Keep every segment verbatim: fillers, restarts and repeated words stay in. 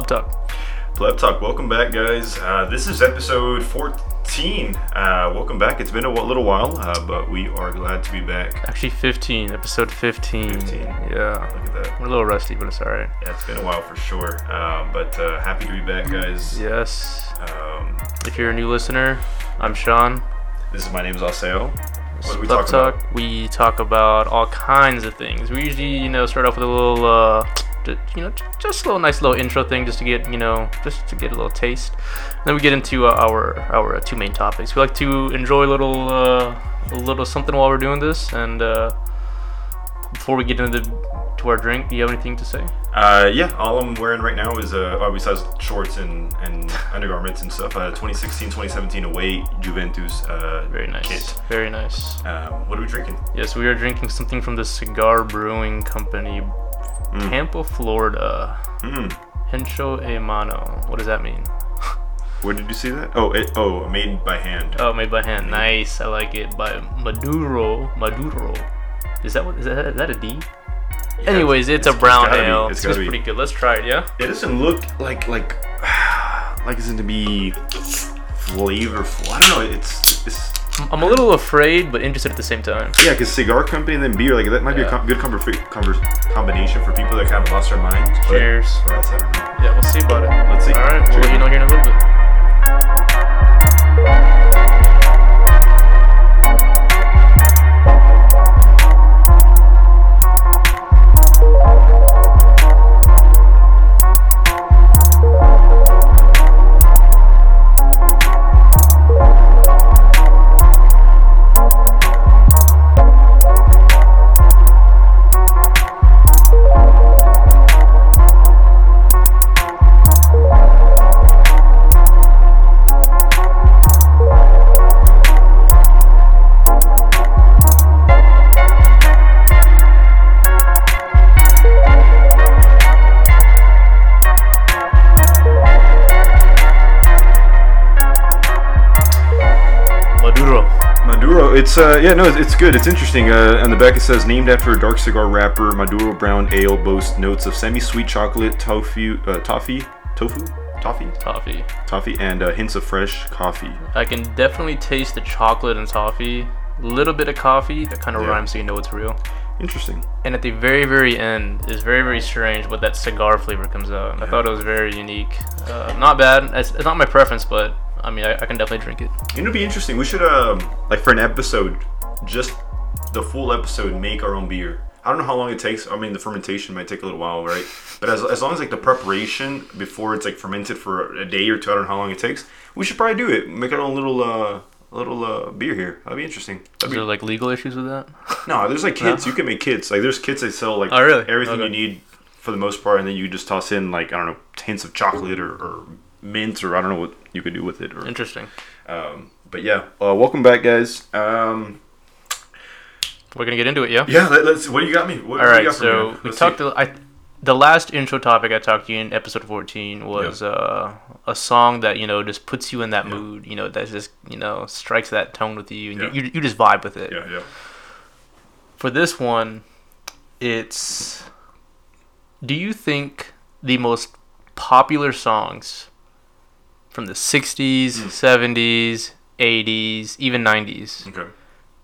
Pleb Talk. Pleb Talk, welcome back, guys. Uh, this is episode fourteen. Uh, welcome back. It's been a little while, uh, but we are glad to be back. Actually, fifteen. Episode fifteen. fifteen. Yeah. Look at that. We're a little rusty, but it's all right. Yeah, it's been a while for sure. Um, but uh, happy to be back, guys. Yes. Um, if you're a new listener, I'm Sean. This is my name is Alceo. What do we talk about? Talk, we talk about all kinds of things. We usually, you know, start off with a little, uh, just, you know, just a little nice little intro thing, just to get, you know, just to get a little taste. And then we get into uh, our our two main topics. We like to enjoy a little, uh, a little something while we're doing this. And uh, before we get into the, to our drink, do you have anything to say? Uh, yeah, all I'm wearing right now is uh, oh, besides shorts and, and undergarments and stuff, uh, twenty sixteen twenty seventeen away Juventus uh, very nice. Kit. Very nice. Um, what are we drinking? Yes, we are drinking something from the Cigar Brewing Company, mm. Tampa, Florida. Mm. Hencho e mano. What does that mean? Where did you see that? Oh, it, oh, made by hand. Oh, made by hand. Nice. I like it. By Maduro. Maduro. Is that what? Is that, is that a D? Yeah, anyways, it's, it's a brown it's ale. Be, it's, it's pretty good. Let's try it, yeah? It doesn't look like like like it's going to be flavorful. I don't know. It's, it's I'm a little afraid, but interested at the same time. Yeah, because cigar company and then beer, like that might yeah. be a com- good com- com- combination for people that kind of lost their minds. Cheers. For us, I don't know. Yeah, we'll see about it. Let's see. All right, we'll let you know here in a little bit. It's uh yeah no it's, it's good. It's interesting. Uh, on the back it says named after a dark cigar wrapper, Maduro brown ale boasts notes of semi-sweet chocolate, tofu, uh, toffee, tofu, toffee, toffee, toffee, and uh, hints of fresh coffee. I can definitely taste the chocolate and toffee, a little bit of coffee. That kind of yeah. rhymes, so you know it's real. Interesting. And at the very, very end is very, very strange what that cigar flavor comes out. Yeah. I thought it was very unique. Uh, not bad. It's, it's not my preference, but. I mean, I, I can definitely drink it. It would be interesting. We should, um, like, for an episode, just the full episode, make our own beer. I don't know how long it takes. I mean, the fermentation might take a little while, right? But as as long as, like, the preparation before it's, like, fermented for a day or two, I don't know how long it takes, we should probably do it. Make our own little uh, little uh, beer here. That'd be interesting. That'd Is be... there, like, legal issues with that? No, there's, like, kits. No. You can make kits. Like, there's kits that sell, like, oh, really? everything okay. you need for the most part, and then you just toss in, like, I don't know, hints of chocolate or, or mint or I don't know what you could do with it. Or, interesting. Um, but yeah, uh, welcome back, guys. Um, We're gonna get into it, yeah. Yeah, let, let's. What do you got me? What, all right, what so we talked. To, I the last intro topic I talked to you in episode fourteen was yeah. uh, a song that you know just puts you in that yeah. mood. You know that just you know strikes that tone with you, and yeah. you, you you just vibe with it. Yeah, yeah. For this one, it's. Do you think the most popular songs from the sixties, mm. seventies, eighties, even nineties. Okay.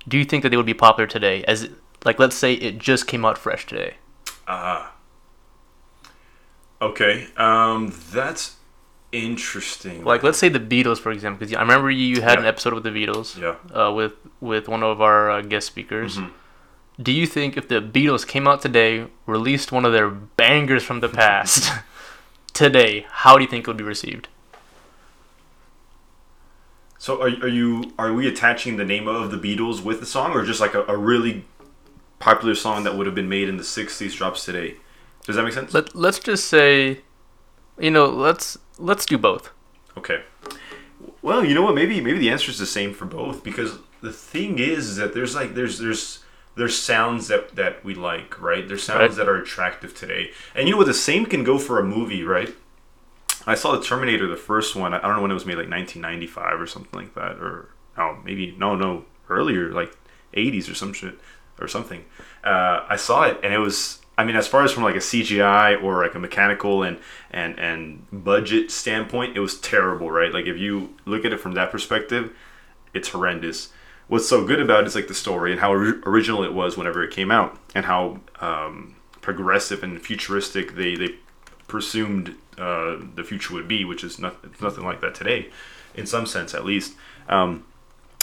Do you think that they would be popular today? As like, let's say it just came out fresh today. Ah. Uh, okay. Um, that's interesting. Like, let's say the Beatles, for example, because I remember you had yeah. an episode with the Beatles. Yeah. Uh, with with one of our uh, guest speakers. Mm-hmm. Do you think if the Beatles came out today, released one of their bangers from the past today, how do you think it would be received? So are are you are we attaching the name of the Beatles with the song, or just like a, a really popular song that would have been made in the sixties drops today? Does that make sense? Let Let's just say, you know, let's let's do both. Okay. Well, you know what? Maybe maybe the answer is the same for both, because the thing is, is that there's like there's there's there's sounds that, that we like, right? There's sounds right. that are attractive today, and you know what? The same can go for a movie, right? I saw The Terminator, the first one. I don't know when it was made, like nineteen ninety-five or something like that, or oh, maybe no, no, earlier, like eighties or some shit or something. Uh, I saw it, and it was I mean, as far as from like a C G I or like a mechanical and and and budget standpoint, it was terrible, right? Like if you look at it from that perspective, it's horrendous. What's so good about it is like the story and how or- original it was whenever it came out, and how um, progressive and futuristic they they presumed uh, the future would be, which is not, it's nothing like that today, in some sense at least. Um,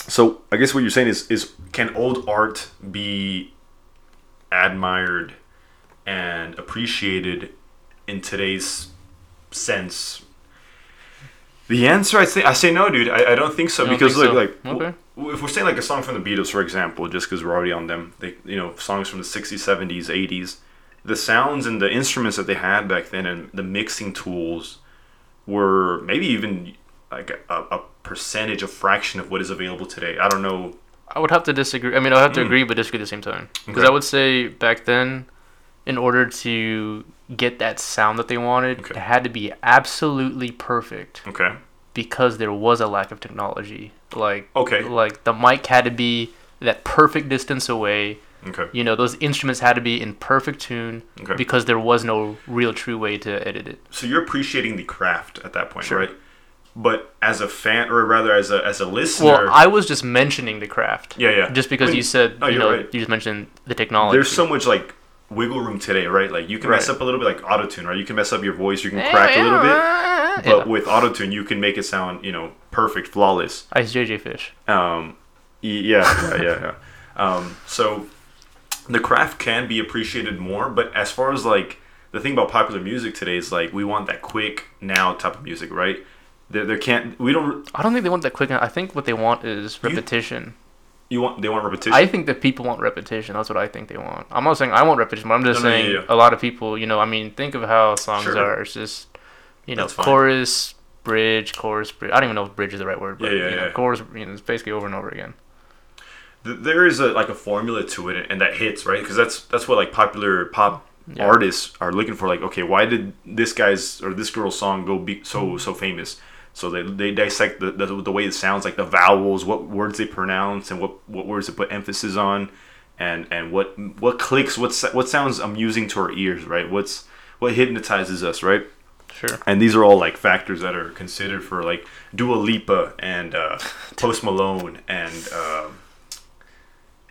so I guess what you're saying is is can old art be admired and appreciated in today's sense? The answer, I say, I say no, dude. I, I don't think so, don't because think like, so. like okay. w- if we're saying like a song from the Beatles, for example, just because we're already on them, they, you know, songs from the sixties, seventies, eighties, the sounds and the instruments that they had back then and the mixing tools were maybe even like a, a percentage, a fraction of what is available today. I don't know. I would have to disagree. I mean, I would have to mm. agree but disagree at the same time, because okay. I would say back then, in order to get that sound that they wanted, okay. it had to be absolutely perfect. Okay. Because there was a lack of technology. Like, okay. like the mic had to be that perfect distance away. Okay. You know, those instruments had to be in perfect tune, okay. because there was no real true way to edit it. So you're appreciating the craft at that point, sure. right? But as a fan, or rather as a as a listener... Well, I was just mentioning the craft. Yeah, yeah. Just because I mean, you said, no, you know, right. you just mentioned the technology. There's so much, like... wiggle room today, right? Like you can right. mess up a little bit, like autotune, right? You can mess up your voice, you can crack a little bit, but yeah. with autotune, you can make it sound, you know, perfect, flawless. Ice J J Fish. Um, yeah, yeah, yeah. yeah. Um, so the craft can be appreciated more, but as far as like the thing about popular music today is like we want that quick now type of music, right? There, there can't. We don't. I don't think they want that quick now. I think what they want is repetition. You, You want they want repetition. I think that people want repetition. That's what I think they want. I'm not saying I want repetition, but I'm just no, no, saying yeah, yeah. a lot of people. You know, I mean, think of how songs sure. are. It's just, you know, chorus, bridge, chorus, bridge. I don't even know if bridge is the right word, but yeah, yeah, you know, yeah. chorus. You know, it's basically over and over again. There is a like a formula to it, and that hits right because that's that's what like popular pop yeah. artists are looking for. Like, okay, why did this guy's or this girl's song go be so so famous? So they they dissect the, the the way it sounds, like the vowels, what words they pronounce, and what, what words they put emphasis on, and, and what what clicks, what what sounds amusing to our ears, right? What's what hypnotizes us, right? Sure. And these are all like factors that are considered for like Dua Lipa and uh, Post Malone and uh,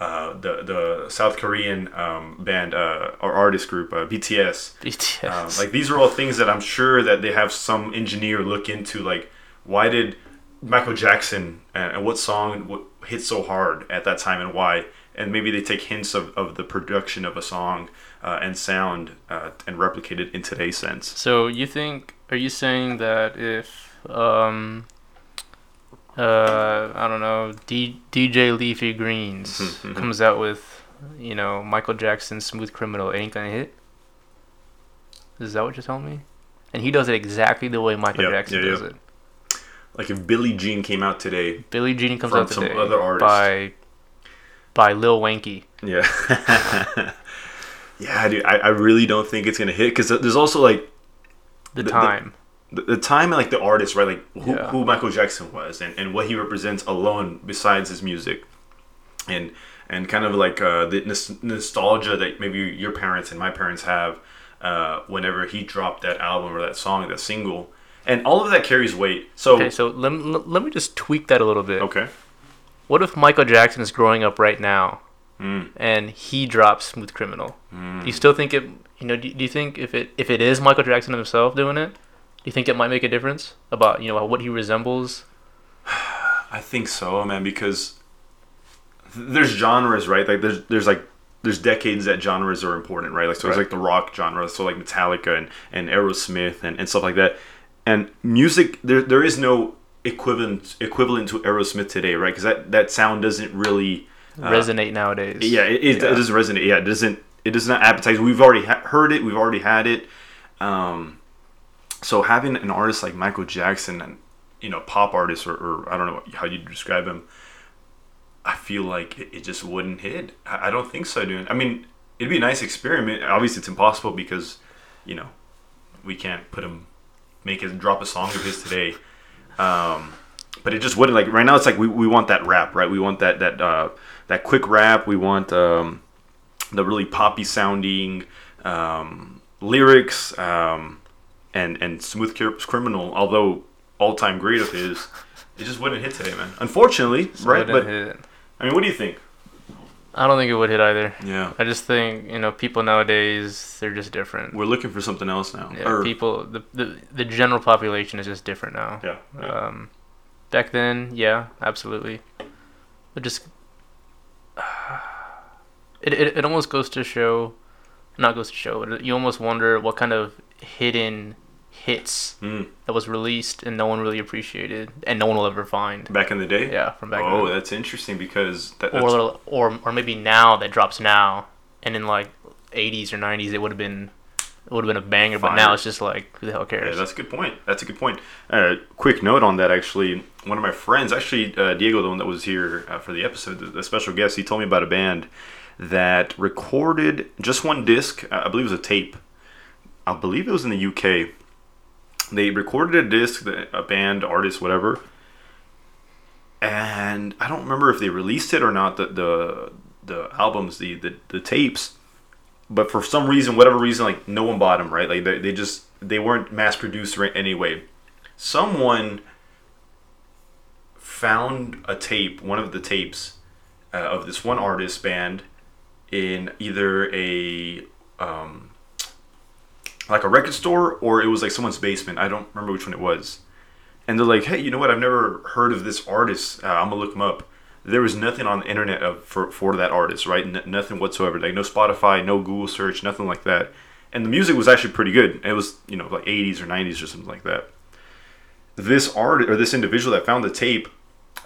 uh, the the South Korean um, band uh, or artist group uh, B T S. B T S. Um, like these are all things that I'm sure that they have some engineer look into, like. Why did Michael Jackson and, and what song what hit so hard at that time and why? And maybe they take hints of, of the production of a song uh, and sound uh, and replicate it in today's sense. So you think, are you saying that if, um, uh, I don't know, D- DJ Leafy Greens mm-hmm. comes out with, you know, Michael Jackson's Smooth Criminal, it ain't gonna hit? Is that what you're telling me? And he does it exactly the way Michael yep, Jackson yeah, does yep. it. Like if Billie Jean came out today, Billie Jean comes out today from some other artist by by Lil Wanky. Yeah, yeah, dude. I, I really don't think it's gonna hit because there's also like the, the time, the, the time, and like the artist, right? Like who, yeah. who Michael Jackson was and, and what he represents alone, besides his music, and and kind of like uh, the n- nostalgia that maybe your parents and my parents have uh, whenever he dropped that album or that song, that single. And all of that carries weight. So okay, so let, let me just tweak that a little bit. Okay. What if Michael Jackson is growing up right now, mm. and he drops Smooth Criminal? Mm. Do you still think it? You know, do, do you think if it if it is Michael Jackson himself doing it, do you think it might make a difference about you know what he resembles? I think so, man. Because there's genres, right? Like there's there's like. There's decades that genres are important, right? Like so, right. there's like the rock genre, so like Metallica and and Aerosmith and, and stuff like that. And music, there there is no equivalent equivalent to Aerosmith today, right? Because that, that sound doesn't really uh, resonate nowadays. Yeah, it, it, yeah. it doesn't resonate. Yeah, it doesn't it does not appetize. We've already ha- heard it. We've already had it. Um, so having an artist like Michael Jackson, and you know, pop artist, or, or I don't know how you describe him, I feel like it, it just wouldn't hit. I, I don't think so, dude. I mean, it'd be a nice experiment. Obviously, it's impossible because you know we can't put him. Make it drop a song of his today, um, but it just wouldn't. Like right now, it's like we, we want that rap, right? We want that that uh, that quick rap. We want um, the really poppy sounding um, lyrics, um, and and Smooth Criminal, although all-time great of his, it just wouldn't hit today, man. Unfortunately, so right? But hit. I mean, what do you think? I don't think it would hit either. Yeah. I just think, you know, people nowadays, they're just different. We're looking for something else now. Yeah, or, people, the, the the general population is just different now. Yeah. yeah. Um, back then, yeah, absolutely. But just, uh, it, it, it almost goes to show, not goes to show, but you almost wonder what kind of hidden hits mm. that was released and no one really appreciated and no one will ever find back in the day. Yeah, from back oh then. That's interesting, because that, that's... Or, or or maybe now that drops now, and in like eighties or nineties it would have been it would have been a banger. Fire. But now it's just like, who the hell cares? Yeah, that's a good point. That's a good point. Uh, quick note on that, actually, one of my friends, actually uh, Diego, the one that was here uh, for the episode, the, the special guest, he told me about a band that recorded just one disc. uh, I believe it was a tape. I believe it was in the U K. They recorded a disc, a band, artist, whatever, and I don't remember if they released it or not, the the, the albums, the, the, the tapes, but for some reason, whatever reason, like, no one bought them, right? Like, they, they just, they weren't mass-produced in any way. Someone found a tape, one of the tapes, uh, of this one artist band in either a... Um, like a record store, or it was like someone's basement. I don't remember which one it was. And they're like, hey, you know what? I've never heard of this artist. Uh, I'm going to look him up. There was nothing on the internet of, for, for that artist, right? N- nothing whatsoever. Like no Spotify, no Google search, nothing like that. And the music was actually pretty good. It was, you know, like eighties or nineties or something like that. This art or this individual that found the tape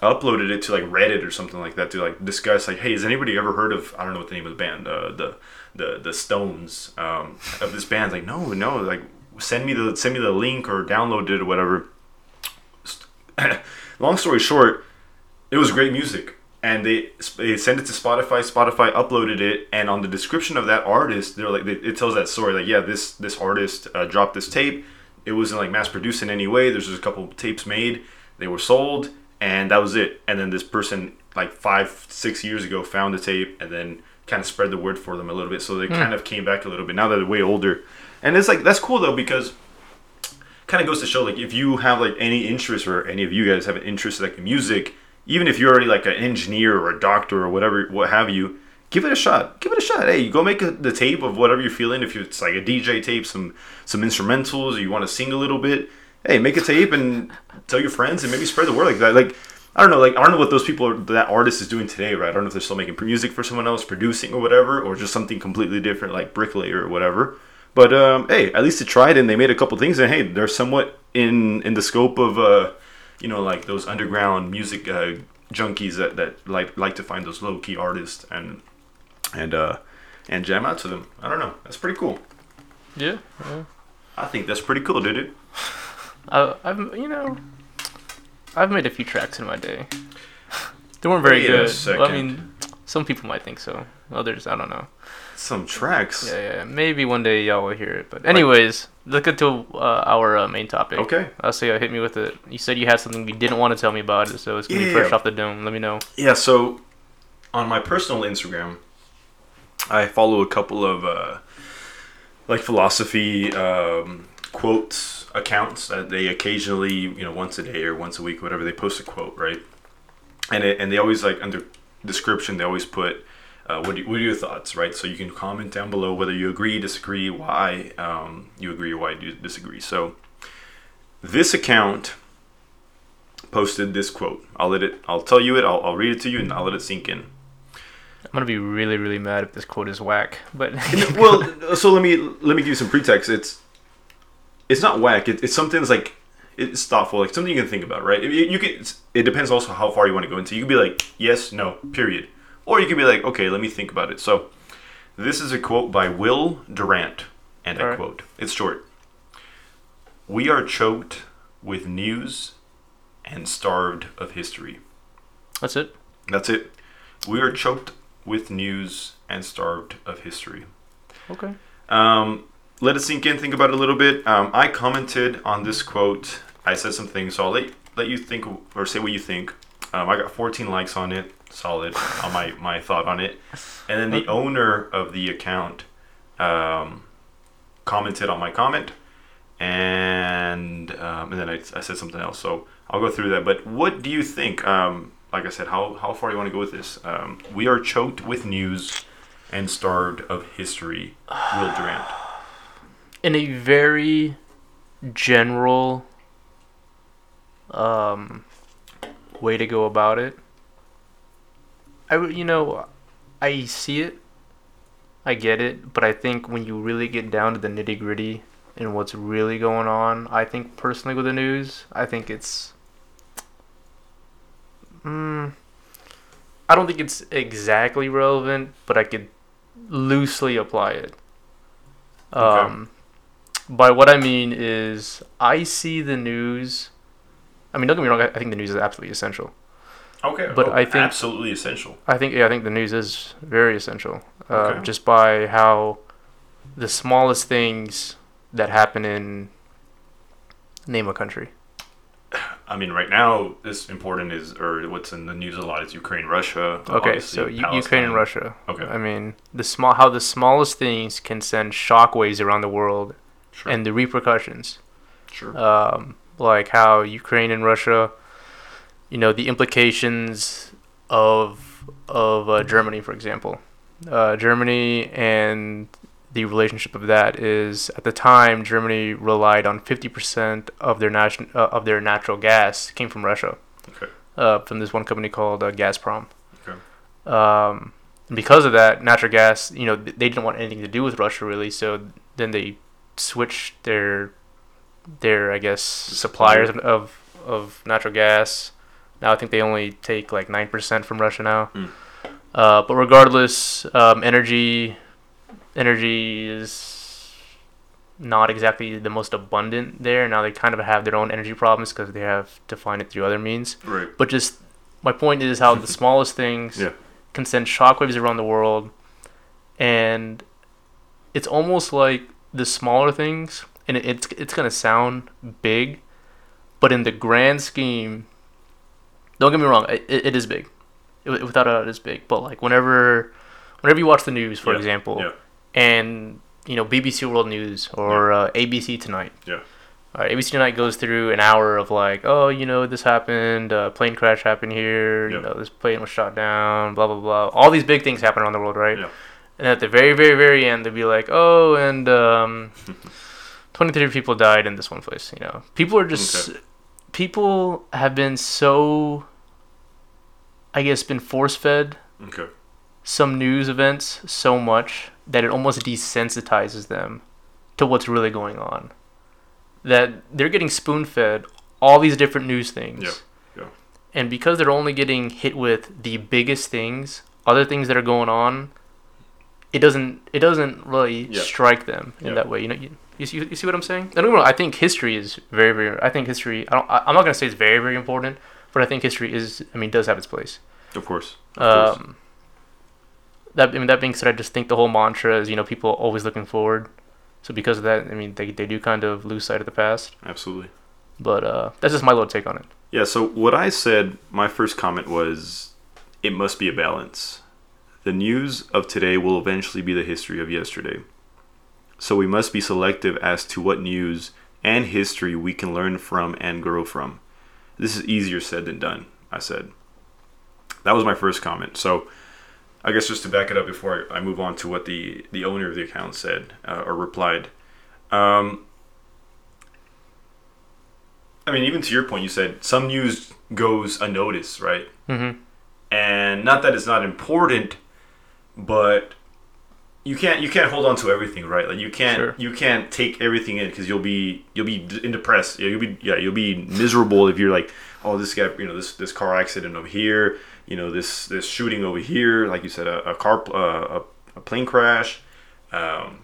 uploaded it to like Reddit or something like that to like discuss like, hey, has anybody ever heard of, I don't know what the name of the band, uh, the the the Stones, um, of this band? Like, no, no, like send me the send me the link or download it or whatever. Long story short, it was great music, and they they sent it to Spotify. Spotify uploaded it, and on the description of that artist, they're like, it tells that story, like, yeah, this this artist uh, dropped this tape. It wasn't like mass produced in any way. There's just a couple tapes made. They were sold. And that was it. And then this person, like five, six years ago, found the tape and then kind of spread the word for them a little bit. So they mm. kind of came back a little bit. Now they're way older. And it's like, that's cool though, because kind of goes to show, like, if you have like any interest, or any of you guys have an interest like in music, even if you're already like an engineer or a doctor or whatever, what have you, give it a shot. Give it a shot. Hey, you go make a, the tape of whatever you're feeling. If it's like a D J tape, some, some instrumentals, or you want to sing a little bit. Hey, make a tape and tell your friends and maybe spread the word like that. Like, I don't know. Like, I don't know what those people, are, that artist is doing today, right? I don't know if they're still making music for someone else, producing or whatever, or just something completely different like bricklayer or whatever. But, um, hey, at least they tried and they made a couple things. And, hey, they're somewhat in, in the scope of, uh, you know, like those underground music uh, junkies that, that like like to find those low-key artists and and uh, and jam out to them. I don't know. That's pretty cool. Yeah. yeah. I think that's pretty cool, dude. Uh, I've you know, I've made a few tracks in my day. They weren't very good. Well, I mean, some people might think so. Others, I don't know. Some tracks. Yeah, yeah. Maybe one day y'all will hear it. But anyways, look into uh, our uh, main topic. Okay. Uh, so yeah, hit me with it. You said you had something you didn't want to tell me about, so it's gonna yeah, be fresh yeah. off the dome. Let me know. Yeah. So, on my personal Instagram, I follow a couple of uh, like philosophy um, quotes. Accounts that they occasionally, you know, once a day or once a week, whatever, they post a quote, right? And it, and they always, like, under description, they always put, uh, what, do, what are your thoughts, right? So you can comment down below whether you agree, disagree, why um, you agree, or why you disagree. So this account posted this quote. I'll let it, I'll tell you it, I'll, I'll read it to you, and I'll let it sink in. I'm gonna be really, really mad if this quote is whack, but well, so let me let me give you some pretext. It's It's not whack. It, it's something that's like, it's thoughtful, like something you can think about, right? You, you can. It depends also how far you want to go into. You can be like, yes, no, period. Or you can be like, okay, let me think about it. So this is a quote by Will Durant, and All I right. quote. It's short. We are choked with news and starved of history. That's it? That's it. We are choked with news and starved of history. Okay. Um... Let it sink in, think about it a little bit. Um, I commented on this quote. I said some things, so I'll let, let you think or say what you think. Um, I got fourteen likes on it, solid, on my, my thought on it. And then the owner of the account um, commented on my comment, and um, and then I, I said something else. So I'll go through that. But what do you think? Um, like I said, how how far do you want to go with this? Um, we are choked with news and starved of history. Will Durant. In a very general um, way to go about it, I would, you know, I see it, I get it, but I think when you really get down to the nitty gritty and what's really going on, I think personally with the news, I think it's, mm, I don't think it's exactly relevant, but I could loosely apply it. Okay. Um, by what I mean is, I see the news. I mean, don't get me wrong. I think the news is absolutely essential. Okay. But oh, I think absolutely essential. I think yeah, I think the news is very essential. Uh, okay. Just by how the smallest things that happen in name a country. I mean, right now, this important is or what's in the news a lot is Ukraine, Russia. Okay, so U- Ukraine and Russia. Okay. I mean, the small how the smallest things can send shockwaves around the world. Sure. And the repercussions. Sure. Um, like how Ukraine and Russia, you know, the implications of of uh, Germany, for example. Uh, Germany and the relationship of that is, at the time, Germany relied on fifty percent of their nation uh, of their natural gas came from Russia. Okay. Uh, from this one company called uh, Gazprom. Okay. Um, because of that, natural gas, you know, they didn't want anything to do with Russia really, so then they switched their their I guess suppliers of of natural gas. Now I think they only take like nine percent from Russia now. Mm. Uh, but regardless, um, energy energy is not exactly the most abundant there. Now they kind of have their own energy problems because they have to find it through other means. Right. But just my point is how the smallest things yeah. can send shockwaves around the world, and it's almost like the smaller things, and it's it's gonna sound big, but in the grand scheme, don't get me wrong, it, it is big, it, without a doubt, it is big. But like whenever, whenever you watch the news, for yeah. example, yeah. and you know B B C World News or yeah. uh, A B C Tonight, yeah, uh, A B C Tonight goes through an hour of like, oh, you know, this happened, uh, plane crash happened here, yeah. you know, this plane was shot down, blah blah blah, all these big things happen around the world, right? Yeah. And at the very, very, very end, they'd be like, oh, and um, twenty-three people died in this one place, you know. People are just... Okay. People have been so... I guess been force-fed okay. some news events so much that it almost desensitizes them to what's really going on. That they're getting spoon-fed all these different news things. Yeah. Yeah. And because they're only getting hit with the biggest things, other things that are going on... It doesn't. It doesn't really yeah. strike them in yeah. that way. You know. You, you see. You see what I'm saying? I don't know. I think history is very, very. I think history. I don't. I, I'm not gonna say it's very, very important, but I think history is. I mean, does have its place. Of course. Of um. Course. That I mean. That being said, I just think the whole mantra is, you know, people always looking forward. So because of that, I mean, they they do kind of lose sight of the past. Absolutely. But uh, that's just my little take on it. Yeah. So what I said, my first comment was, it must be a balance. The news of today will eventually be the history of yesterday. So we must be selective as to what news and history we can learn from and grow from. This is easier said than done, I said. That was my first comment. So I guess just to back it up before I move on to what the, the owner of the account said uh, or replied. Um, I mean, even to your point, you said some news goes unnoticed, right? Mm-hmm. And not that it's not important, but you can't you can't hold on to everything, right? Like you can't sure. you can't take everything in because you'll be you'll be depressed. You'll be yeah you'll be miserable if you're like, oh, this guy, you know, this this car accident over here, you know, this this shooting over here, like you said, a, a car uh, a, a plane crash, um,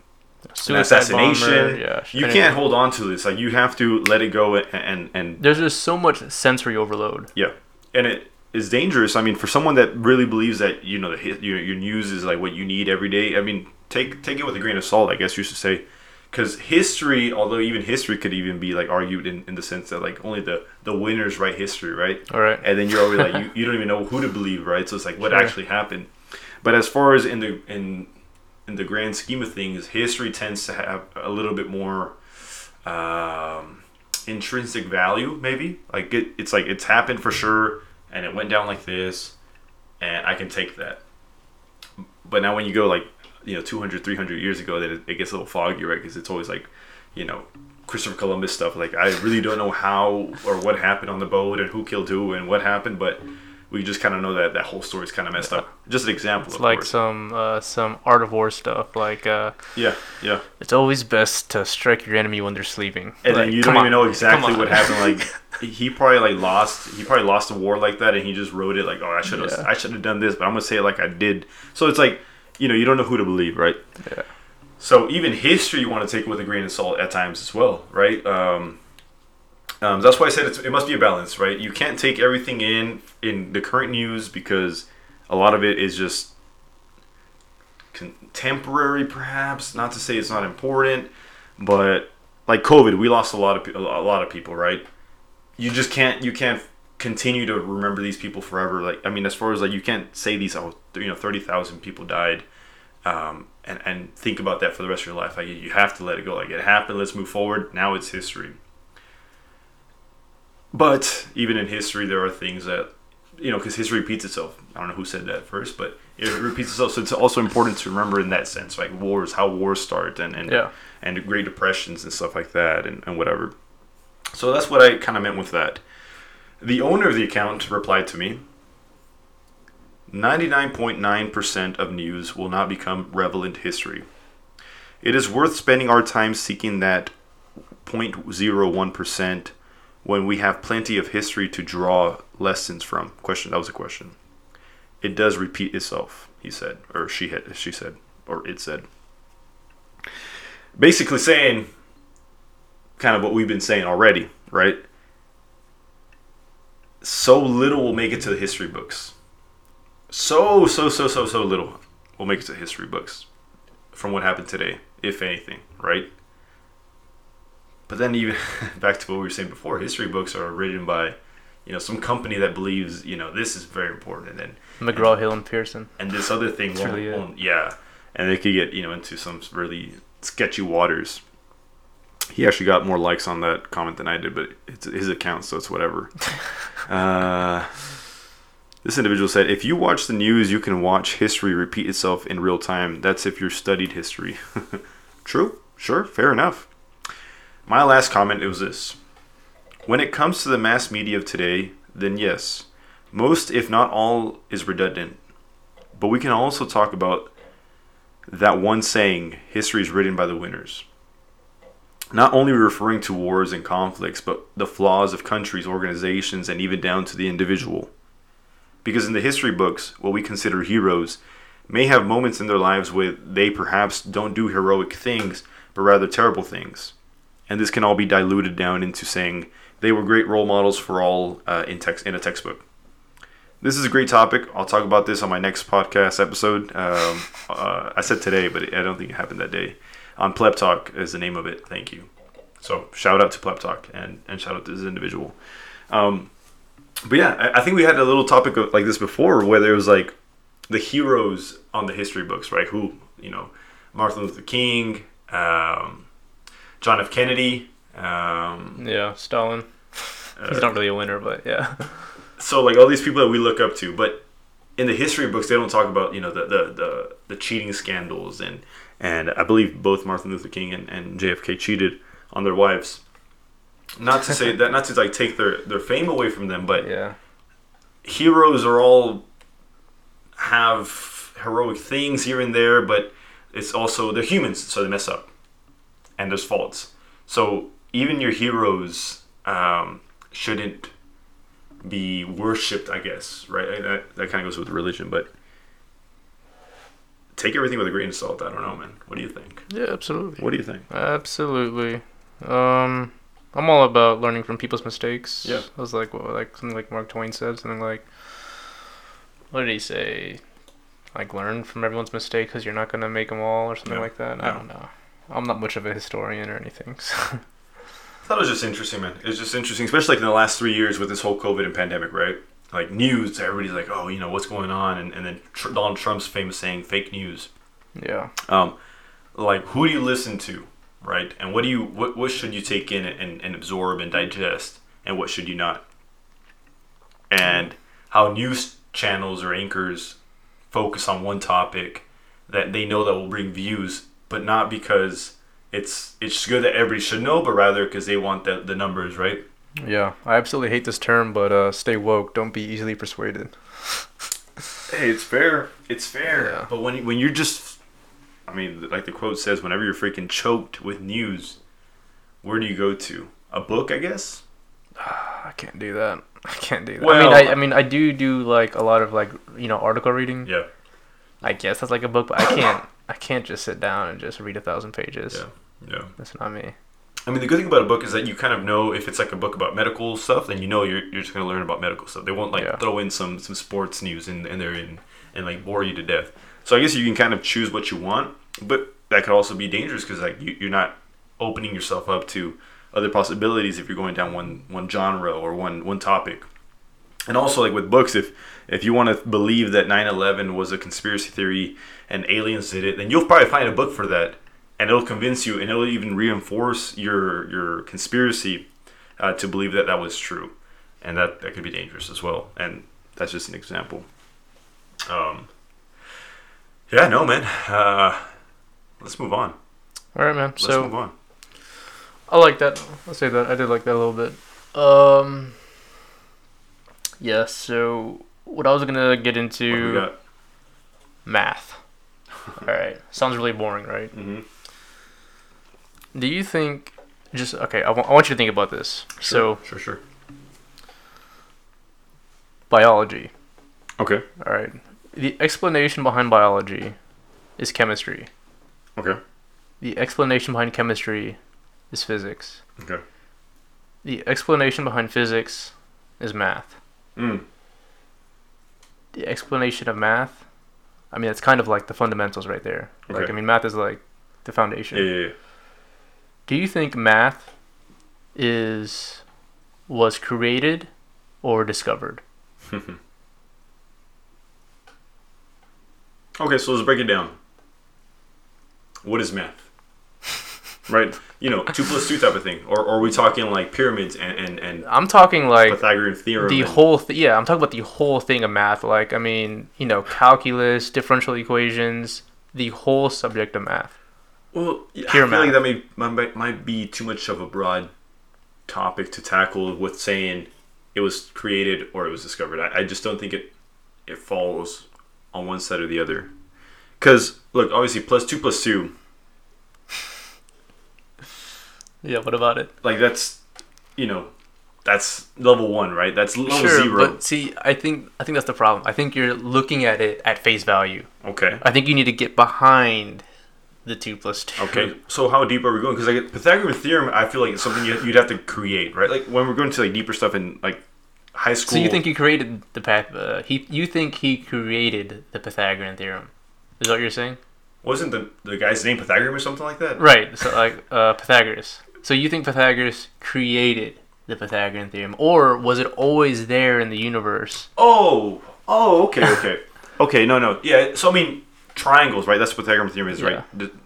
an assassination. Bomber, yeah, you anyway. Can't hold on to this. Like you have to let it go and and, and there's just so much sensory overload. Yeah, and it. Is dangerous. I mean, for someone that really believes that you know the you know, your news is like what you need every day. I mean, take take it with a grain of salt, I guess you should say, because history, although even history could even be like argued in, in the sense that like only the, the winners write history, right? All right. And then you're already like you, you don't even know who to believe, right? So it's like what sure. actually happened. But as far as in the in in the grand scheme of things, history tends to have a little bit more um, intrinsic value, maybe. Like it, it's like it's happened for sure, and it went down like this, and I can take that. But now when you go like, you know, two hundred, three hundred years ago, that it, it gets a little foggy, right? Because it's always like, you know, Christopher Columbus stuff. Like, I really don't know how or what happened on the boat and who killed who and what happened, but we just kind of know that that whole story's kind of messed up. Just an example. It's of like course. some uh, some art of war stuff. Like, uh, yeah, yeah. It's always best to strike your enemy when they're sleeping. And like, then you don't on. even know exactly what happened. Like, he probably like lost. He probably lost a war like that, and he just wrote it like, oh, I should have, yeah. I should have done this, but I'm gonna say it like I did. So it's like, you know, you don't know who to believe, right? Yeah. So even history, you want to take it with a grain of salt at times as well, right? Um, um, that's why I said it's, it must be a balance, right? You can't take everything in in the current news because a lot of it is just contemporary, perhaps. Not to say it's not important, but like COVID, we lost a lot of pe- a lot of people, right? You just can't you can't continue to remember these people forever. Like, I mean, as far as like, you can't say these, oh, you know, thirty thousand people died, um, and, and think about that for the rest of your life. Like, you have to let it go. Like, it happened, let's move forward. Now it's history. But even in history, there are things that, you know, because history repeats itself. I don't know who said that first, but it repeats itself. So it's also important to remember in that sense, like wars, how wars start, and, and, yeah. and the Great Depressions and stuff like that, and, and whatever. So that's what I kind of meant with that. The owner of the account replied to me, ninety-nine point nine percent of news will not become relevant history. It is worth spending our time seeking that zero point zero one percent when we have plenty of history to draw lessons from. Question, that was a question. It does repeat itself, he said, or she had, she said, or it said. Basically saying kind of what we've been saying already, right? So little will make it to the history books. So, so, so, so, so little will make it to history books from what happened today, if anything, right? But then even back to what we were saying before, history books are written by, you know, some company that believes, you know, this is very important. And then McGraw-Hill and Pearson. And this other thing. won't, really won't, yeah. And they could get, you know, into some really sketchy waters. He actually got more likes on that comment than I did, but it's his account, so it's whatever. uh, this individual said, if you watch the news, you can watch history repeat itself in real time. That's if you've studied history. True, sure, fair enough. My last comment, it was this. When it comes to the mass media of today, then yes, most, if not all, is redundant. But we can also talk about that one saying, history is written by the winners. Not only referring to wars and conflicts, but the flaws of countries, organizations, and even down to the individual. Because in the history books, what we consider heroes may have moments in their lives where they perhaps don't do heroic things, but rather terrible things. And this can all be diluted down into saying they were great role models for all uh, in, text, in a textbook. This is a great topic. I'll talk about this on my next podcast episode. Um, uh, I said today, but I don't think it happened that day. On Pleb Talk is the name of it. Thank you. So shout out to Pleb Talk and, and shout out to this individual. Um, but yeah, I, I think we had a little topic of, like this before, where there was like the heroes on the history books, right? Who, you know, Martin Luther King, um, John F. Kennedy. Um, yeah, Stalin. Uh, He's not really a winner, but yeah. So like all these people that we look up to, but in the history books, they don't talk about, you know, the the the, the cheating scandals and. And I believe both Martin Luther King and, and J F K cheated on their wives. Not to say that, not to like take their, their fame away from them, but yeah. Heroes are all have heroic things here and there, but it's also they're humans, so they mess up, and there's faults. So even your heroes um, shouldn't be worshipped, I guess, right? That, that kind of goes with religion, but. Take everything with a grain of salt. I don't know, man. What do you think? Yeah, absolutely. What do you think? Absolutely. Um, I'm all about learning from people's mistakes. Yeah. I was like, well, like something like Mark Twain said, something like, what did he say? Like, learn from everyone's mistake because you're not going to make them all or something yeah. like that. Yeah. I don't know. I'm not much of a historian or anything. So. I thought it was just interesting, man. It was just interesting, especially like in the last three years with this whole COVID and pandemic, right? Like news, everybody's like, oh, you know, what's going on? And, and then Tr- Donald Trump's famous saying, fake news. Yeah. Um, like, who do you listen to, right? And what do you what what should you take in and, and absorb and digest, and what should you not? And how news channels or anchors focus on one topic that they know that will bring views, but not because it's it's good that everybody should know, but rather because they want the the numbers, right? Yeah, I absolutely hate this term, but uh, stay woke. Don't be easily persuaded. Hey, it's fair. It's fair. Yeah. But when when you're just, I mean, like the quote says, whenever you're freaking choked with news, where do you go to? A book, I guess. I can't do that. I can't do that. Well, I mean, I, I mean, I do do like a lot of like you know article reading. Yeah. I guess that's like a book, but I can't. I can't just sit down and just read a thousand pages. Yeah. Yeah. That's not me. I mean, the good thing about a book is that you kind of know if it's like a book about medical stuff, then you know you're you're just gonna learn about medical stuff. They won't like yeah. throw in some, some sports news in and they're in and like bore you to death. So I guess you can kind of choose what you want, but that could also be dangerous because like you, you're not opening yourself up to other possibilities if you're going down one, one genre or one one topic. And also like with books, if if you want to believe that nine eleven was a conspiracy theory and aliens did it, then you'll probably find a book for that. And it'll convince you, and it'll even reinforce your your conspiracy uh, to believe that that was true, and that, that could be dangerous as well. And that's just an example. Um. Yeah, no, man. Uh, let's move on. All right, man. Let's so, move on. I like that. I'll say that I did like that a little bit. Um. Yeah. So what I was gonna get into. What do we got? Math. All right. Sounds really boring, right? Mm-hmm. Do you think, just, okay, I, w- I want you to think about this. Sure, so, sure, sure. Biology. Okay. All right. The explanation behind biology is chemistry. Okay. The explanation behind chemistry is physics. Okay. The explanation behind physics is math. Mm. The explanation of math, I mean, it's kind of like the fundamentals right there. Okay. Like, I mean, math is like the foundation. Yeah, yeah, yeah. Do you think math is was created or discovered? Okay, so let's break it down. What is math? Right? You know, two plus two type of thing. Or, or are we talking like pyramids and, and, and I'm talking like Pythagorean theorem. The whole th- yeah, I'm talking about the whole thing of math. Like, I mean, you know, calculus, differential equations, the whole subject of math. Well, yeah, I feel like that may, might, might be too much of a broad topic to tackle with saying it was created or it was discovered. I, I just don't think it it falls on one side or the other. Because, look, obviously, plus two plus two. Yeah, what about it? Like, that's, you know, that's level one, right? That's level sure, zero. But see, I think I think that's the problem. I think you're looking at it at face value. Okay. I think you need to get behind the two plus two. Okay, so how deep are we going? Because like Pythagorean theorem, I feel like it's something you'd have to create, right? Like when we're going to like deeper stuff in like high school. So you think he created the path? Uh, he you think he created the Pythagorean theorem? Is that what you're saying? Wasn't the the guy's name Pythagorean or something like that? Right. So like uh, Pythagoras. So you think Pythagoras created the Pythagorean theorem, or was it always there in the universe? Oh, oh, okay, okay, okay. No, no, yeah. So I mean. Triangles, right? That's what Pythagorean theorem is, yeah. Right?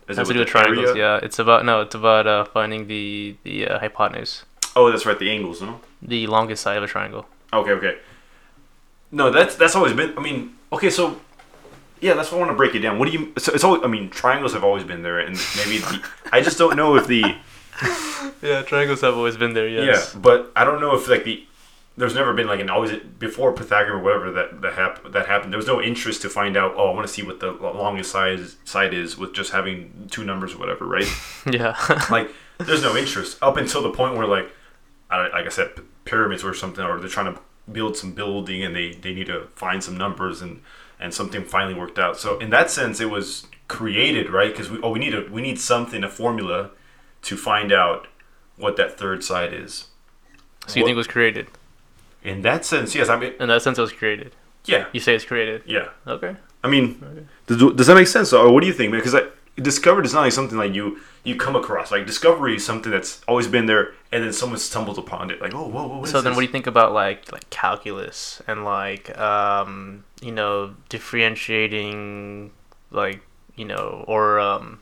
Is that's it to do with triangles, area? Yeah. It's about no, it's about uh, finding the the uh, hypotenuse. Oh, that's right, the angles, no? The longest side of a triangle. Okay, okay. No, that's that's always been. I mean, okay, so yeah, that's why I want to break it down. What do you? So it's always. I mean, triangles have always been there, and maybe the, I just don't know if the. Yeah, triangles have always been there. Yes. Yeah, but I don't know if like the. There's never been like an always before Pythagorean or whatever that that, hap- that happened. There was no interest to find out. Oh, I want to see what the longest side is, side is with just having two numbers or whatever, right? Yeah. Like there's no interest up until the point where like, I, like I said, pyramids or something, or they're trying to build some building and they, they need to find some numbers and, and something finally worked out. So in that sense, it was created, right? Because we oh we need a we need something a formula to find out what that third side is. So you what, think it was created? In that sense, yes. I mean, in that sense, it was created. Yeah. You say it's created. Yeah. Okay. I mean, okay. Does, does that make sense? Or what do you think? Because like, discovered is not like something like you you come across. Like discovery is something that's always been there, and then someone stumbles upon it. Like, oh, whoa, whoa. What so is then, this? What do you think about like like calculus and like um you know differentiating like you know, or um,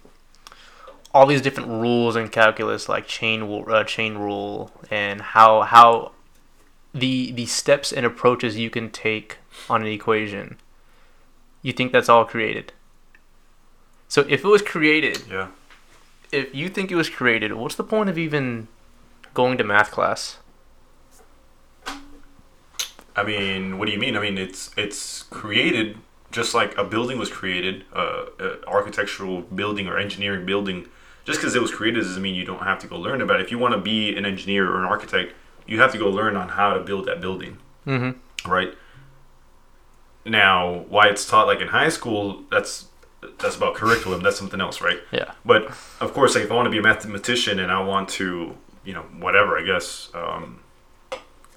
all these different rules in calculus, like chain uh, chain rule, and how how the the steps and approaches you can take on an equation. You think that's all created? So if it was created, yeah. If you think it was created, what's the point of even going to math class? I mean, what do you mean? I mean, it's it's created just like a building was created, uh, an architectural building or engineering building. Just because it was created doesn't mean you don't have to go learn about it. If you want to be an engineer or an architect, you have to go learn on how to build that building, mm-hmm. right? Now, why it's taught like in high school, that's that's about curriculum. That's something else, right? Yeah. But of course, like if I want to be a mathematician and I want to, you know, whatever, I guess, um,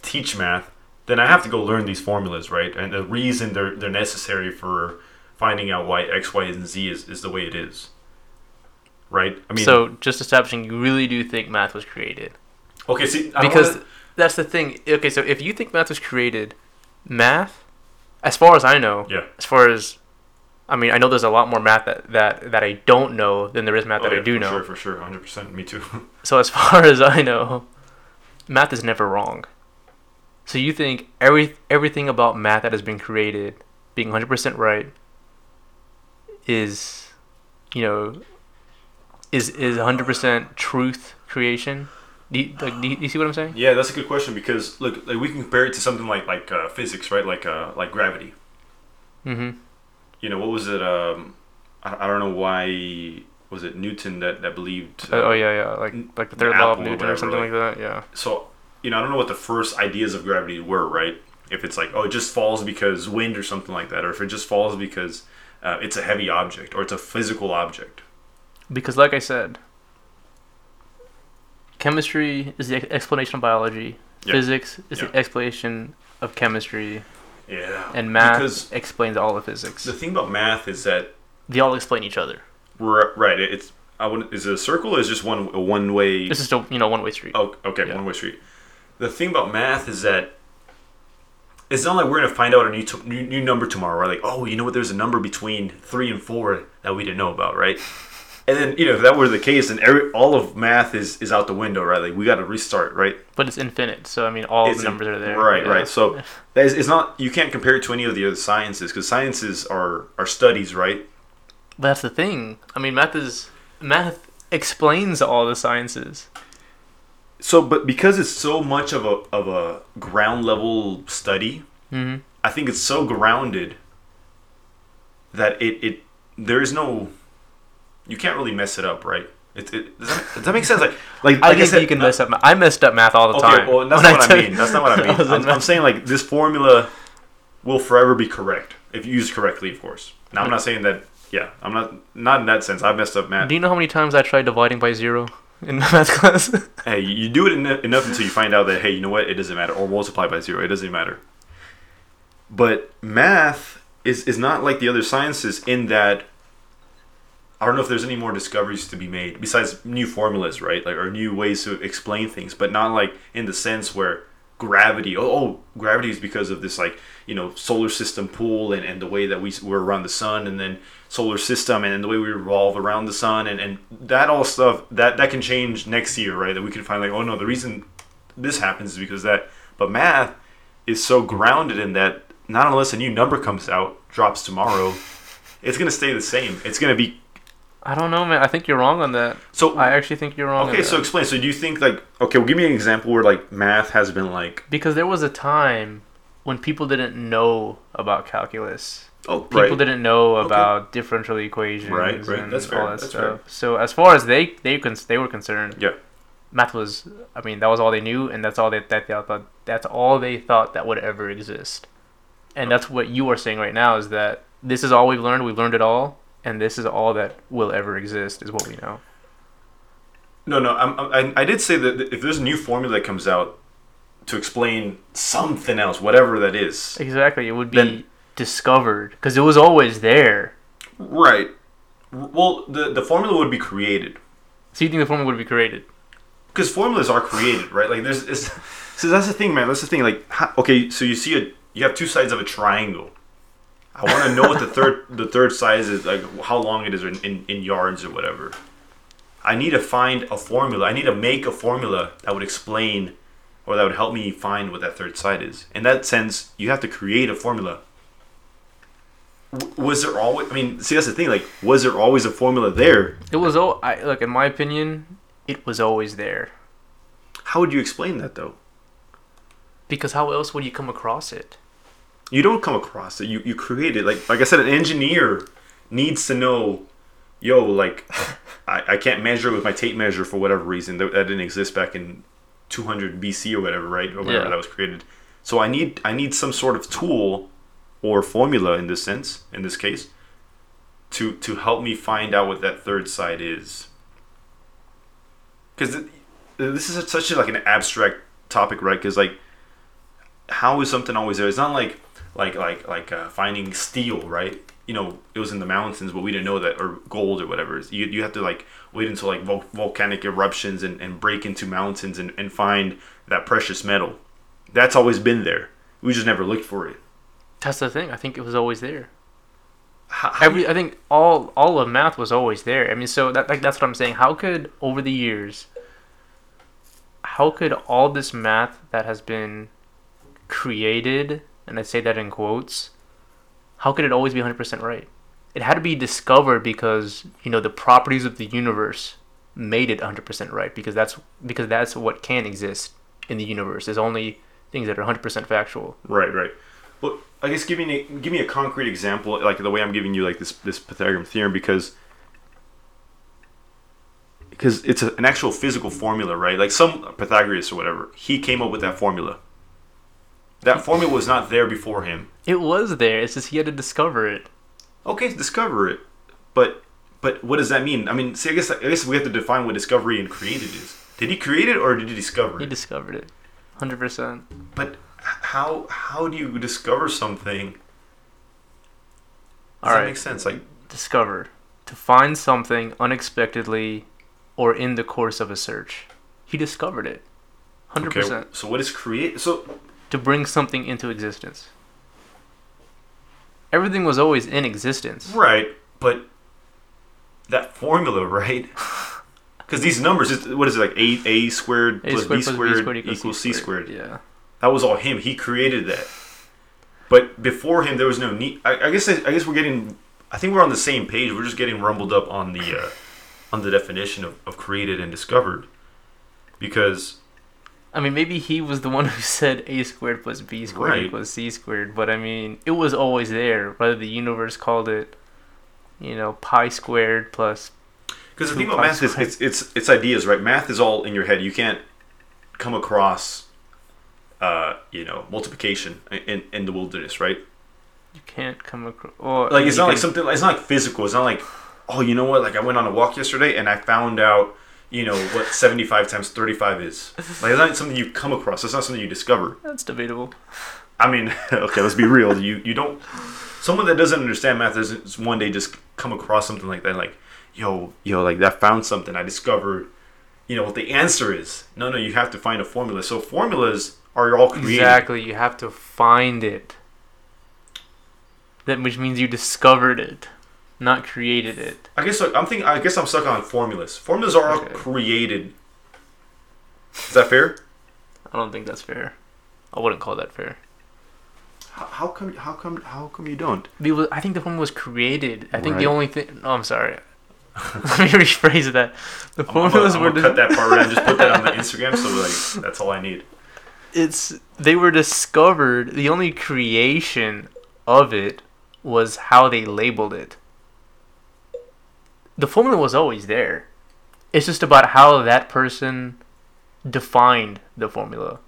teach math, then I have to go learn these formulas, right? And the reason they're they're necessary for finding out why X, Y, and Z is, is the way it is, right? I mean, so just establishing, you really do think math was created? Okay, see, I because wanna... that's the thing. Okay, so if you think math was created, math, as far as I know, yeah. As far as, I mean, I know there's a lot more math that that, that I don't know than there is math oh, that yeah, I do for know. Sure, for sure, one hundred percent. Me too. So as far as I know, math is never wrong. So you think every everything about math that has been created, being one hundred percent right, is, you know, is is one hundred percent truth creation? Do you, like, do you see what I'm saying? Yeah, that's a good question because look, like we can compare it to something like like uh, physics, right? Like uh, like gravity. Mm-hmm. You know, what was it? Um, I, I don't know why. Was it Newton that that believed? Uh, oh yeah, yeah, like like the third law of Newton or, whatever, or something like, like that. Yeah. So. You know, I don't know what the first ideas of gravity were, right? If it's like, oh, it just falls because wind or something like that, or if it just falls because uh, it's a heavy object or it's a physical object. Because, like I said, chemistry is the explanation of biology. Yep. Physics is yep. the explanation of chemistry. Yeah. And math because explains all of physics. The thing about math is that they all explain each other. Right. It's I wouldn't. Is it a circle? Or is it just one a one way? It's just a you know one way street. Oh, okay, yeah. One way street. The thing about math is that it's not like we're going to find out a new, to- new new number tomorrow, right? Like, oh, you know what? There's a number between three and four that we didn't know about, right? And then, you know, if that were the case, then every, all of math is, is out the window, right? Like, we got to restart, right? But it's infinite, so, I mean, all it's the numbers in- are there. Right, yeah. right. So that is, it's not you can't compare it to any of the other sciences because sciences are, are studies, right? But that's the thing. I mean, math is math explains all the sciences. So, but because it's so much of a of a ground level study, mm-hmm. I think it's so grounded that it, it there is no, you can't really mess it up, right? It, it, does, that, does that make sense? Like, like I like think I said, you can mess up. I messed up math all the okay, time. Okay, well, that's not what I, I mean. That's not what I mean. I I'm, I'm saying like this formula will forever be correct if used correctly, of course. Now, I'm not saying that. Yeah, I'm not not in that sense. I messed up math. Do you know how many times I tried dividing by zero? In math class. Hey, you do it en- enough until you find out that, hey, you know what? It doesn't matter. Or multiply by zero. It doesn't matter. But math is, is not like the other sciences in that I don't know if there's any more discoveries to be made besides new formulas, right? Like or new ways to explain things, but not like in the sense where gravity, oh, oh gravity is because of this like, you know, solar system pull and, and the way that we, we're around the sun and then solar system and, and the way we revolve around the sun and, and that all stuff, that, that can change next year, right? That we can find like, oh no, the reason this happens is because that, but math is so grounded in that not unless a new number comes out, drops tomorrow, it's going to stay the same. It's going to be I don't know, man. I think you're wrong on that. So I actually think you're wrong. Okay, on that. So explain. So do you think like okay, well, give me an example where like math has been like because there was a time when people didn't know about calculus. Oh, people right. didn't know about okay. differential equations. Right, right. And that's fair. All that that's stuff. Fair. So as far as they they con- they were concerned, yeah, math was. I mean, that was all they knew, and that's all they that they thought that's all they thought that would ever exist. And okay. That's what you are saying right now is that this is all we've learned. We've learned it all. And this is all that will ever exist, is what we know. No, no, I'm, I, I did say that if there's a new formula that comes out to explain something else, whatever that is, exactly, it would be then, discovered because it was always there. Right. Well, the the formula would be created. So you think the formula would be created? Because formulas are created, right? Like there's, it's, so that's the thing, man. That's the thing. Like, how, okay, so you see a, you have two sides of a triangle. I want to know what the third the third size is, like how long it is in, in, in yards or whatever. I need to find a formula. I need to make a formula that would explain or that would help me find what that third side is. In that sense, you have to create a formula. Was there always... I mean, see, that's the thing. Like, was there always a formula there? It was... Oh, I, look, in my opinion, it was always there. How would you explain that, though? Because how else would you come across it? You don't come across it. You you create it. Like like I said, an engineer needs to know, yo, like, I, I can't measure with my tape measure for whatever reason. That, that didn't exist back in two hundred B C or whatever, right? Or whatever yeah. that was created. So I need I need some sort of tool or formula in this sense, in this case, to to help me find out what that third side is. Because th- this is such a, like an abstract topic, right? Because like, how is something always there? It's not like like like like uh, finding steel, right? You know, it was in the mountains, but we didn't know that, or gold or whatever. You you have to like wait until like vol- volcanic eruptions and, and break into mountains and, and find that precious metal. That's always been there. We just never looked for it. That's the thing. I think it was always there. How, how Every, I think all all of math was always there. I mean, so that like that's what I'm saying. How could over the years, how could all this math that has been created, and I say that in quotes, how could it always be one hundred percent right? It had to be discovered because, you know, the properties of the universe made it one hundred percent right, because that's because that's what can exist in the universe. There's only things that are one hundred percent factual. Right, right. Well, I guess give me give me a concrete example, like the way I'm giving you like this this Pythagorean theorem, because because it's a, an actual physical formula, right? Like some Pythagoras or whatever, he came up with that formula. That formula was not there before him. It was there. It's just he had to discover it. Okay, discover it. But but what does that mean? I mean, see, I guess, I guess we have to define what discovery and created is. Did he create it or did he discover it? He discovered it, one hundred percent. But how how do you discover something? Does All that right. make sense? Like discover. To find something unexpectedly or in the course of a search. He discovered it, one hundred percent. Okay, so what is create? So... to bring something into existence. Everything was always in existence. Right, but that formula, right? Because these numbers, what is it, like a, a squared a plus squared b plus squared, b squared equals, equals c squared. squared. Yeah, that was all him. He created that. But before him, there was no need. I, I guess. I guess we're getting. I think we're on the same page. We're just getting rumbled up on the uh, on the definition of, of created and discovered, because. I mean, maybe he was the one who said a squared plus b squared right. equals c squared, but I mean, it was always there. Whether the universe called it, you know, pi squared plus. Because the thing about math is, it's it's it's ideas, right? Math is all in your head. You can't come across, uh, you know, multiplication in in the wilderness, right? You can't come across. Or, like it's not can... like something. It's not like physical. It's not like, oh, you know what? Like I went on a walk yesterday and I found out. You know, what seventy-five times thirty-five is. Like, it's not something you come across. It's not something you discover. That's debatable. I mean, okay, let's be real. You you don't... Someone that doesn't understand math doesn't one day just come across something like that. Like, yo, yo, like, that found something. I discovered, you know, what the answer is. No, no, you have to find a formula. So formulas are all created. Exactly. You have to find it. That which means you discovered it. Not created it. I guess I'm thinking. I guess I'm stuck on formulas. Formulas are okay. all created. Is that fair? I don't think that's fair. I wouldn't call that fair. How, how come? How come? How come you don't? Because I think the formula was created. I think right. the only thing. No, I'm sorry. Let me rephrase that. The formulas I'm, I'm, I'm were. I'm gonna dis- cut that part right and just put that on the Instagram. So like, that's all I need. It's they were discovered. The only creation of it was how they labeled it. The formula was always there. It's just about how that person defined the formula.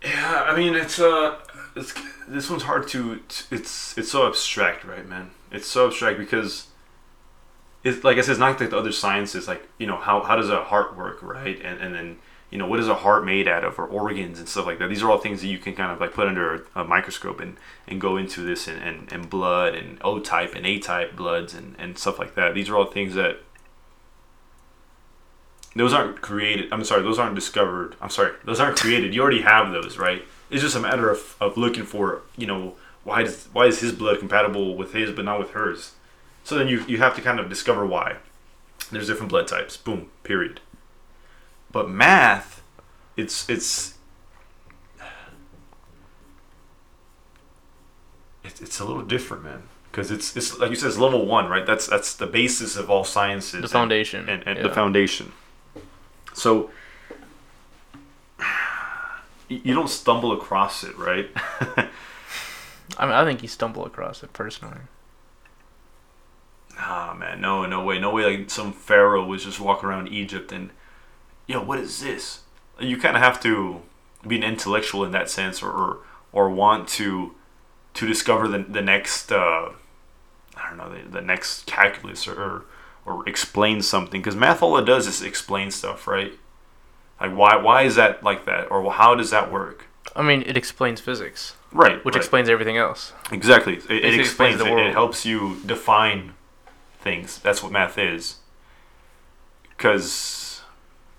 Yeah, I mean, it's uh, it's this one's hard to. It's it's so abstract, right, man? It's so abstract because it's like I said, it's not like the other sciences, like you know, how how does a heart work, right? And and then you know, what is a heart made out of, or organs and stuff like that. These are all things that you can kind of like put under a microscope and, and go into this and, and, and blood and O-type and A-type bloods and, and stuff like that. These are all things that those aren't created. I'm sorry, those aren't discovered. I'm sorry, those aren't created. You already have those, right? It's just a matter of, of looking for, you know, why does why is his blood compatible with his but not with hers? So then you you have to kind of discover why. There's different blood types. Boom. Period. But math, it's it's it's, it's a little different, man. Because it's it's like you said, it's level one, right? That's that's the basis of all sciences. The foundation. And, and, and yeah. the foundation. So you don't stumble across it, right? I mean, I think you stumble across it personally. Nah, man, no, no way, no way. Like some pharaoh was just walking around Egypt and, yo, what is this? You kind of have to be an intellectual in that sense, or or, or want to to discover the the next, uh, I don't know, the, the next calculus or or, or explain something. Because math, all it does is explain stuff, right? Like, why why is that like that? Or how does that work? I mean, it explains physics. Right. Which right. explains everything else. Exactly. It, it, it explains, explains the world. It, it helps you define things. That's what math is. Because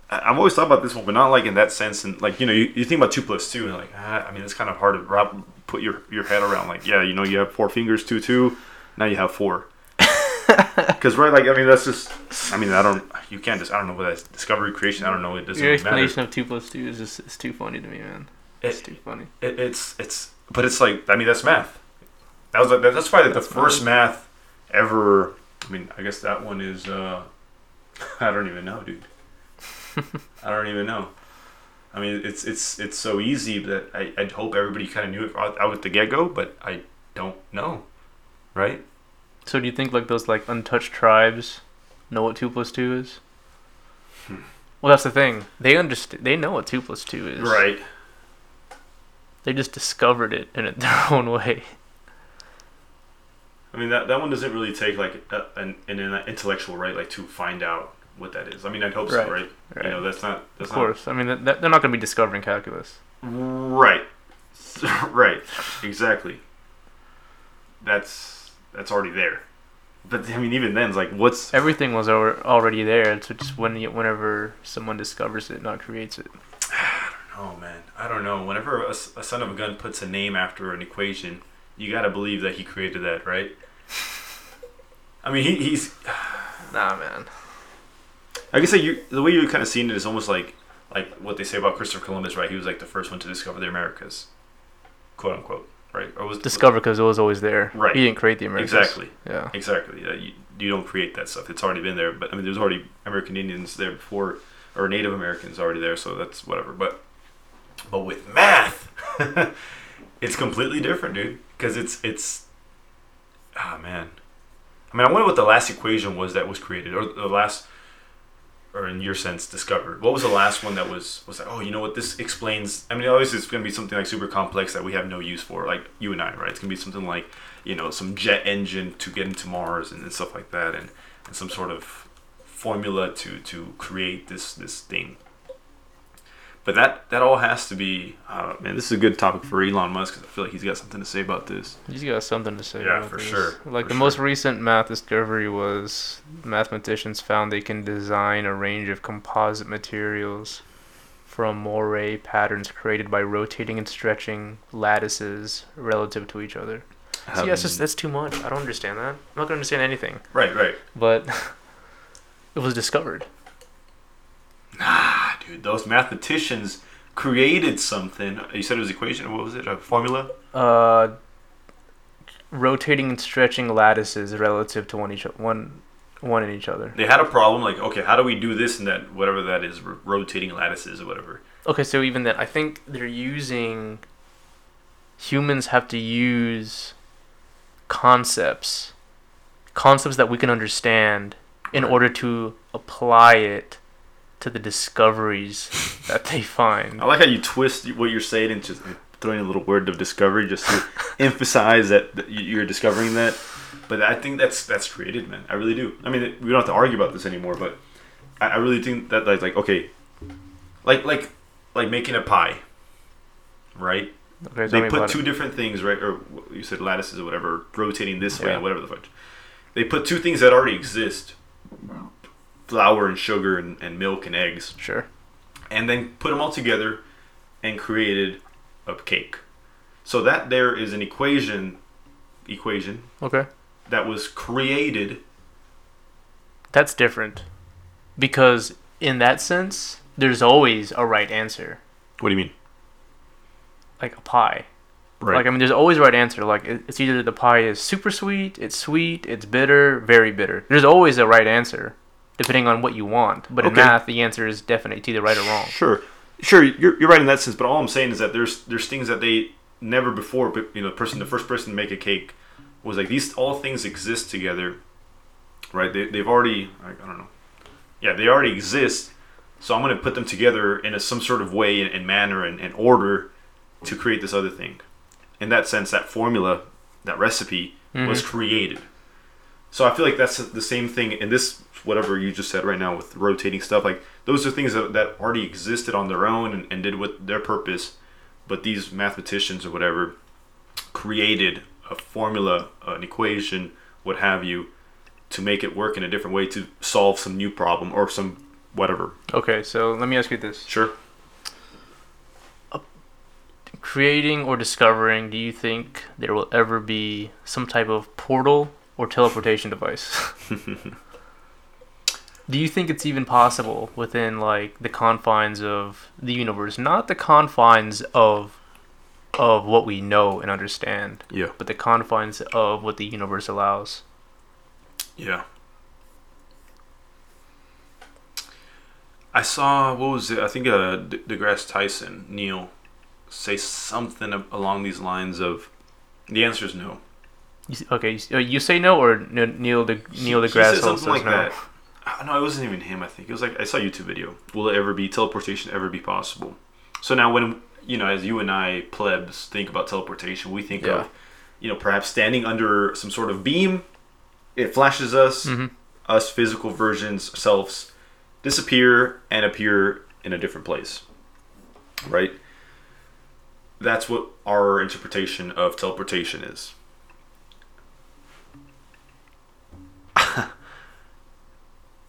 I've always thought about this one, but not like in that sense. And like, you know, you, you think about two plus two, and like, ah, I mean, it's kind of hard to wrap, put your, your head around. Like, yeah, you know, you have four fingers, two, two. Now you have four. Because, right, like, I mean, that's just, I mean, I don't, you can't just, I don't know, whether that's discovery, creation, I don't know, it doesn't matter. Your explanation matter. Of two plus two is just, it's too funny to me, man. It's it, too funny. It, it's, it's, but it's like, I mean, that's math. That was, that's probably that's the funny. First math ever, I mean, I guess that one is, uh, I don't even know, dude. I don't even know. I mean, it's, it's, it's so easy that I, I'd hope everybody kind of knew it out at the get-go, but I don't know, right? So do you think like those like untouched tribes know what two plus two is? Hmm. Well, that's the thing. They understand. They know what two plus two is. Right. They just discovered it in their own way. I mean, that that one doesn't really take like a, an, an intellectual right like to find out what that is. I mean, I'd hope right. so, right? right? You know, that's not. That's of course. Not... I mean, that, that, they're not going to be discovering calculus. Right. Right. Exactly. That's. That's already there, but I mean, even then, it's like what's everything was already there. It's just when you, whenever someone discovers it, not creates it. I don't know, man. I don't know. Whenever a, a son of a gun puts a name after an equation, you gotta believe that he created that, right? I mean, he, he's nah, man. I guess like you, the way you kind of seen it is almost like like what they say about Christopher Columbus, right? He was like the first one to discover the Americas, quote unquote. Right, or was discovered because it was always there. Right, he didn't create the Americans. Exactly. Yeah. Exactly. Yeah, you, you don't create that stuff. It's already been there. But I mean, there's already American Indians there before, or Native Americans already there. So that's whatever. But, but with math, it's completely different, dude. Because it's it's, ah oh, man, I mean, I wonder what the last equation was that was created, or the last, or in your sense, discovered. What was the last one that was, was like, oh, you know what, this explains... I mean, obviously, it's going to be something, like, super complex that we have no use for, like you and I, right? It's going to be something like, you know, some jet engine to get into Mars and, and stuff like that, and, and some sort of formula to, to create this, this thing. But that, that all has to be... Uh, man, this is a good topic for Elon Musk, because I feel like he's got something to say about this. He's got something to say yeah, about this. Yeah, for sure. Like, for the sure. most recent math discovery was mathematicians found they can design a range of composite materials from moire patterns created by rotating and stretching lattices relative to each other. Um, so, yeah, it's just, that's too much. I don't understand that. I'm not going to understand anything. Right, right. But it was discovered. Nah, dude, those mathematicians created something. You said it was an equation. What was it? A formula? Uh, rotating and stretching lattices relative to one each one, one in each other. They had a problem. Like, okay, how do we do this and that? Whatever that is, r- rotating lattices or whatever. Okay, so even that, I think they're using. Humans have to use concepts, concepts that we can understand in order to apply it to the discoveries that they find. I like how you twist what you're saying and just throwing a little word of discovery just to emphasize that you're discovering that. But I think that's that's created, man. I really do. I mean, we don't have to argue about this anymore, but I, I really think that like, like okay, like like like making a pie, right? Okay, they put two it. different things, right? Or you said lattices or whatever, rotating this yeah. way, and whatever the fuck. They put two things that already exist. Wow. Flour and sugar and, and milk and eggs. Sure. And then put them all together and created a cake. So that there is an equation, equation. Okay. That was created. That's different, because in that sense, there's always a right answer. What do you mean? Like a pie. Right. Like, I mean, there's always a right answer. Like, it's either the pie is super sweet, it's sweet, it's bitter, very bitter. There's always a right answer, depending on what you want. But okay. in math, the answer is definite. It's either right or wrong. Sure. Sure, you're, you're right in that sense. But all I'm saying is that there's there's things that they never before, but, you know, the person, the first person to make a cake was like, these all things exist together, right? They, they've already, I don't know. Yeah, they already exist. So I'm going to put them together in a, some sort of way and, and manner and, and order to create this other thing. In that sense, that formula, that recipe, mm-hmm. was created. So I feel like that's the same thing in this, whatever you just said right now with rotating stuff. Like, those are things that, that already existed on their own and, and did with their purpose. But these mathematicians or whatever created a formula, an equation, what have you, to make it work in a different way to solve some new problem or some whatever. Okay, so let me ask you this. Sure. Creating or discovering, do you think there will ever be some type of portal or teleportation device? Do you think it's even possible within, like, the confines of the universe? Not the confines of of what we know and understand, yeah, but the confines of what the universe allows. Yeah. I saw, what was it? I think uh, De- DeGrasse Tyson, Neil, say something along these lines of, the answer is no. Okay, you say no, or Neil De Neil deGrasse he something like no? That. No, it wasn't even him. I think it was like I saw a YouTube video. Will it ever be teleportation? Ever be possible? So now, when you know, as you and I plebs think about teleportation, we think yeah. of, you know, perhaps standing under some sort of beam. It flashes us, mm-hmm. us physical versions selves, disappear and appear in a different place. Right. That's what our interpretation of teleportation is.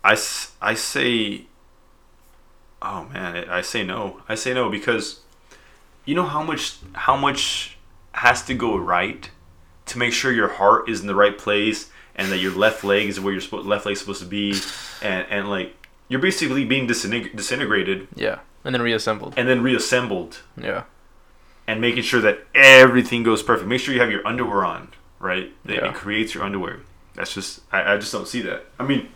I, I say, oh man, I say no. I say no because you know how much how much has to go right to make sure your heart is in the right place and that your left leg is where your spo- left leg is supposed to be, and, and like you're basically being disintegr- disintegrated. Yeah, and then reassembled. And then reassembled. Yeah. And making sure that everything goes perfect. Make sure you have your underwear on, right? That yeah. It creates your underwear. That's just, I, I just don't see that. I mean,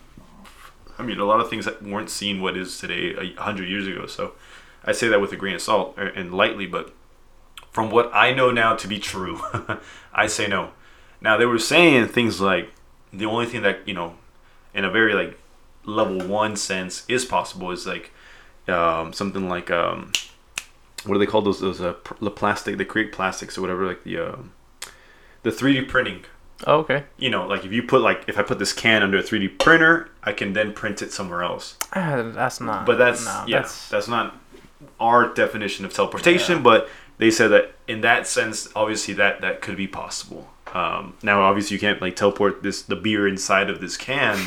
I mean, a lot of things that weren't seen what is today a hundred years ago. So I say that with a grain of salt and lightly, but from what I know now to be true, I say no. Now they were saying things like the only thing that, you know, in a very like level one sense is possible is like um, something like, um, what do they call those? Those uh, the plastic they create plastics or whatever, like the um, the three D printing. Oh, okay. You know, like if you put like if I put this can under a three D printer, I can then print it somewhere else. Uh, that's not. But that's no, yeah, that's... that's not our definition of teleportation. Yeah. But they said that in that sense, obviously that, that could be possible. Um, now, obviously, you can't like teleport this the beer inside of this can,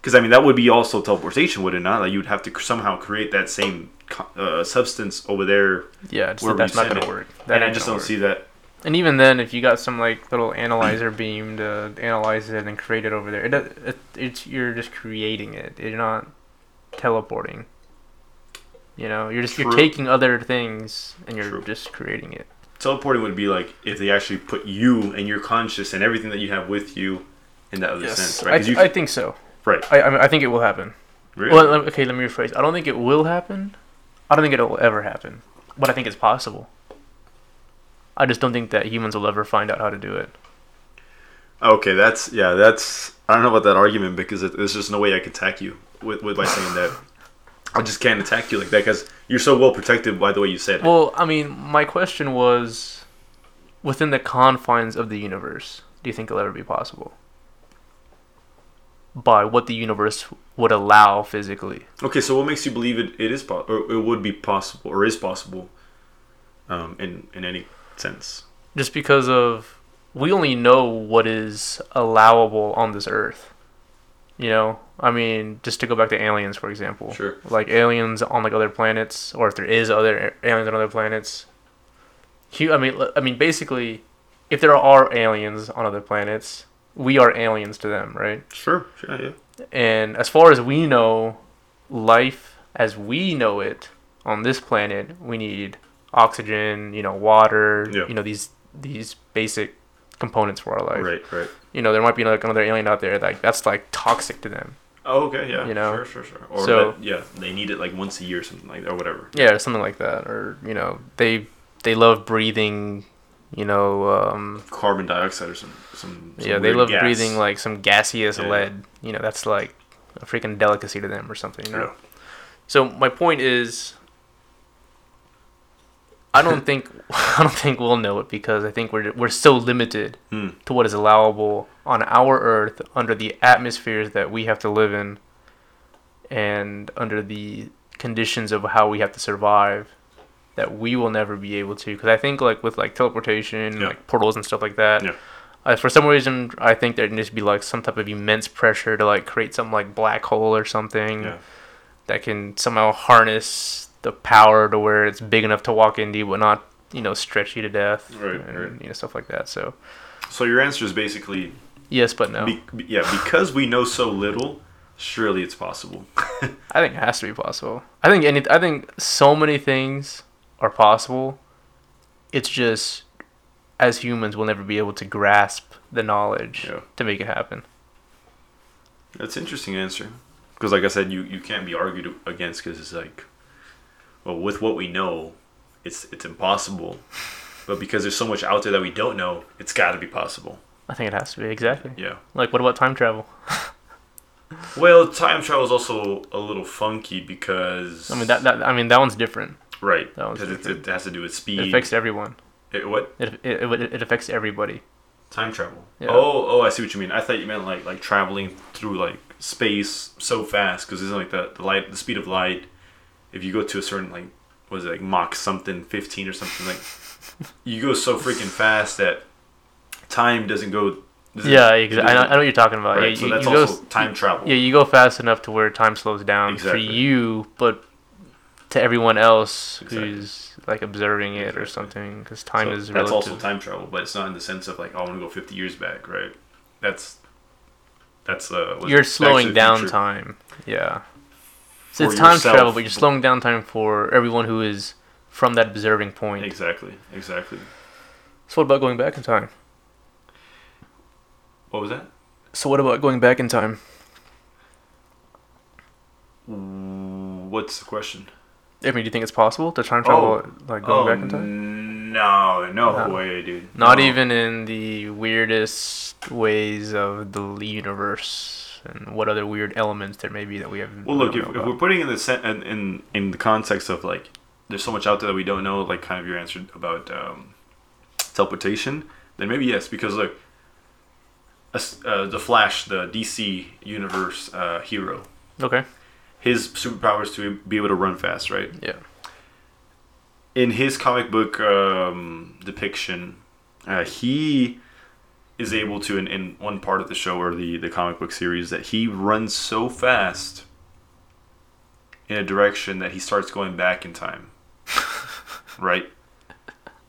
because I mean that would be also teleportation, would it not? Like you'd have to somehow create that same. Uh, substance over there. Yeah, just, that's not gonna work. That and I just don't work. see that. And even then, if you got some like little analyzer beam to analyze it and create it over there, it, it it's you're just creating it. You're not teleporting. You know, you're just True. you're taking other things and you're True. just creating it. Teleporting would be like if they actually put you and your conscious and everything that you have with you in that other yes. sense, right? I, you, I think so. Right. I I, mean, I think it will happen. Really? Well, okay. Let me rephrase. I don't think it will happen. I don't think it'll ever happen, but I think it's possible. I just don't think that humans will ever find out how to do it. Okay, that's, yeah, that's, I don't know about that argument because it, there's just no way I can attack you with, with by saying that. I just can't attack you like that because you're so well protected by the way you said it. Well, I mean, my question was, within the confines of the universe, do you think it'll ever be possible? By what the universe would allow physically. Okay, so what makes you believe it, it is po- or it would be possible or is possible um, in in any sense? Just because of we only know what is allowable on this earth. You know, I mean, just to go back to aliens, for example. Sure. Like aliens on like other planets, or if there is other aliens on other planets, I mean, I mean, basically, if there are aliens on other planets, we are aliens to them, right? Sure, sure, yeah. And as far as we know, life as we know it on this planet, we need oxygen, you know, water, yeah. you know, these these basic components for our life. Right, right. You know, there might be like another alien out there like that's like toxic to them. Oh, okay, yeah. You know? Sure, sure, sure. Or so, that, yeah, they need it like once a year or something like that, or whatever. Yeah, something like that. Or, you know, they they love breathing, you know... Um, carbon dioxide or some some, some Yeah, they love gas. breathing like some gaseous yeah. lead. You know, that's like a freaking delicacy to them or something, you know? Yeah. So my point is, I don't think I don't think we'll know it because I think we're we're so limited hmm. to what is allowable on our Earth under the atmospheres that we have to live in, and under the conditions of how we have to survive, that we will never be able to. Because I think like with like teleportation, yeah. like portals and stuff like that. Yeah. Uh, for some reason, I think there needs to be like some type of immense pressure to like create some like black hole or something. Yeah. That can somehow harness the power to where it's big enough to walk into, but not, you know, stretch you to death, right, and right. you know, stuff like that. So, so your answer is basically yes, but no. Be, yeah, because we know so little, surely it's possible. I think it has to be possible. I think any. I think so many things are possible. It's just as humans, we'll never be able to grasp the knowledge yeah. to make it happen. That's an interesting answer. Because, like I said, you, you can't be argued against because it's like, well, with what we know, it's it's impossible. But because there's so much out there that we don't know, it's got to be possible. I think it has to be, exactly. Yeah. Like, what about time travel? Well, time travel is also a little funky because... I mean, that that I mean that one's different. Right. That one's different. It, it has to do with speed. It affects everyone. It, what? It, it, it, it affects everybody. Time travel. Yeah. Oh, oh, I see what you mean. I thought you meant, like, like traveling through, like, space so fast because it's like the, the light the speed of light. If you go to a certain like what is it like Mach something fifteen or something, like you go so freaking fast that time doesn't go doesn't, yeah exactly I know, I know what you're talking about right? yeah, so you, that's you also go, time travel yeah you go fast enough to where time slows down exactly. for you but to everyone else exactly. who's like observing it exactly. or something because time so is that's relative. Also time travel but it's not in the sense of like oh, I want to go fifty years back right that's That's uh, you're slowing down future. time. Yeah. So it's time yourself. travel, but you're slowing down time for everyone who is from that observing point. Exactly. Exactly. So what about going back in time? What was that? So what about going back in time? What's the question? I mean, do you think it's possible to time travel, oh, like going oh, back in time? No, no, no. way, dude. Not no. even in the weirdest ways of the universe, and what other weird elements there may be that we haven't. Well, look, if, if we're putting in the sen- in, in in the context of like, there's so much out there that we don't know. Like, kind of your answer about um, teleportation, then maybe yes, because look, uh, the Flash, the D C universe uh, hero. Okay. His superpower is to be able to run fast, right? Yeah. In his comic book um, depiction, uh, he is able to, in, in one part of the show or the, the comic book series, that he runs so fast in a direction that he starts going back in time. Right?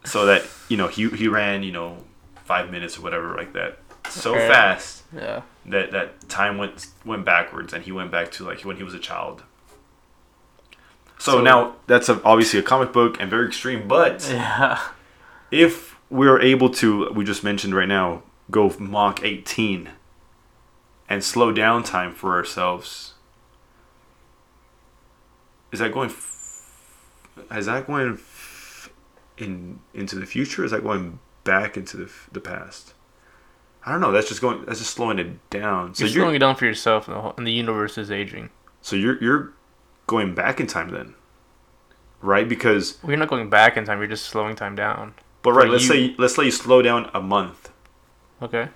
So that, you know, he he ran, you know, five minutes or whatever like that. So okay. fast yeah. that that time went went backwards, and he went back to like when he was a child. So, so now that's a, obviously a comic book and very extreme, but yeah. if we're able to, we just mentioned right now, go Mach eighteen and slow down time for ourselves, is that going? Is that going in into the future? Is that going back into the the past? I don't know. That's just going. That's just slowing it down. So you're, you're slowing it down for yourself, and the, whole, and the universe is aging. So you're you're going back in time then, right? Because well, you're not going back in time. You're just slowing time down. But right, let's you. say let's say you slow down a month. Okay.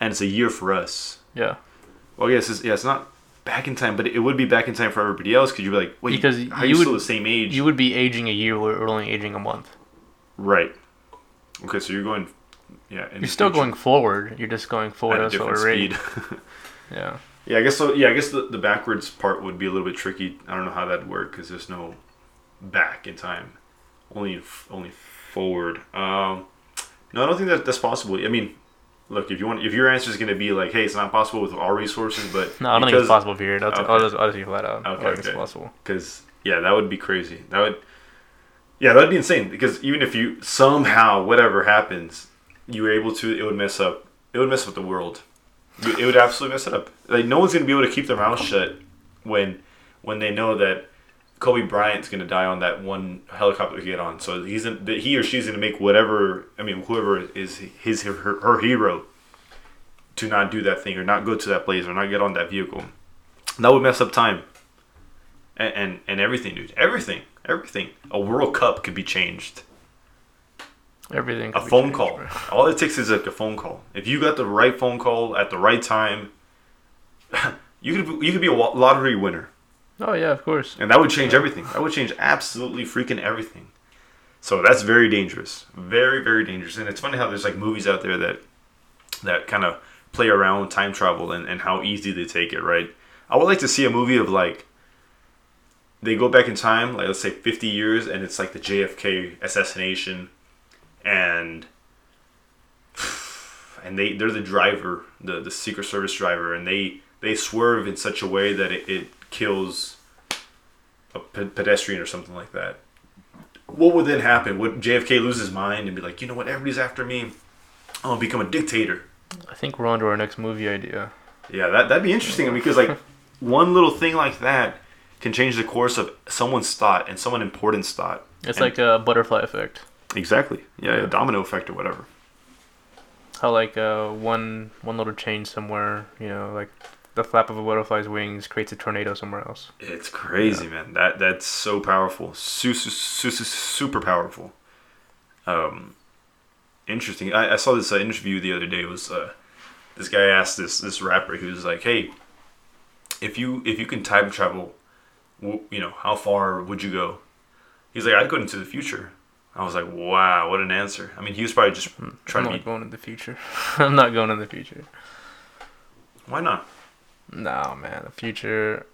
And it's a year for us. Yeah. Well, yes, it's, yeah, it's not back in time, but it would be back in time for everybody else because you'd be like, wait, because how you are you would, still the same age? You would be aging a year. We're only aging a month. Right. Okay, so you're going. Yeah, you're still future. going forward. You're just going forward at a different speed. yeah. Yeah, I guess so. Yeah, I guess the, the backwards part would be a little bit tricky. I don't know how that'd work because there's no back in time, only only forward. Um, no, I don't think that that's possible. I mean, look, if you want, if your answer is going to be like, "Hey, it's not possible with our resources," but no, I don't because, think it's possible here. I'll, okay. I'll just I'll just be flat out. Okay, I don't okay. think it's possible. Because yeah, that would be crazy. That would, yeah, that'd be insane. Because even if you somehow whatever happens, you were able to, it would mess up. It would mess up the world. It would absolutely mess it up. Like no one's going to be able to keep their mouth shut when when they know that Kobe Bryant's going to die on that one helicopter he got on. So he's in, he or she's going to make whatever, I mean, whoever is his her, her hero to not do that thing or not go to that place or not get on that vehicle. That would mess up time. And and, and everything, dude. Everything. Everything. A World Cup could be changed. Everything. A phone changed, call. Bro. All it takes is like a phone call. If you got the right phone call at the right time, you could you could be a lottery winner. Oh, yeah, of course. And that would change everything. That would change absolutely freaking everything. So that's very dangerous. Very, very dangerous. And it's funny how there's, like, movies out there that that kind of play around with time travel and, and how easy they take it, right? I would like to see a movie of, like, they go back in time, like, let's say fifty years, and it's, like, the J F K assassination. And and they, they're the driver, the, the Secret Service driver, and they, they swerve in such a way that it... it kills a pe- pedestrian or something like that. What would then happen? Would J F K lose his mind and be like, you know what, everybody's after me, I'll become a dictator? I think we're on to our next movie idea. Yeah, that, that'd be interesting because like one little thing like that can change the course of someone's thought and someone important's thought. It's and like a butterfly effect. Exactly. Yeah, yeah, a domino effect or whatever. How like uh, one one little change somewhere, you know, like the flap of a butterfly's wings creates a tornado somewhere else. It's crazy, yeah. man. That that's so powerful. Su- su- su- super powerful. Um, interesting. I, I saw this uh, interview the other day. It was uh, this guy asked this this rapper who was like, "Hey, if you if you can time travel, w- you know how far would you go?" He's like, "I'd go into the future." I was like, "Wow, what an answer!" I mean, he was probably just trying I'm not to be going in the future. I'm not going in the future. Why not? No, man, the future.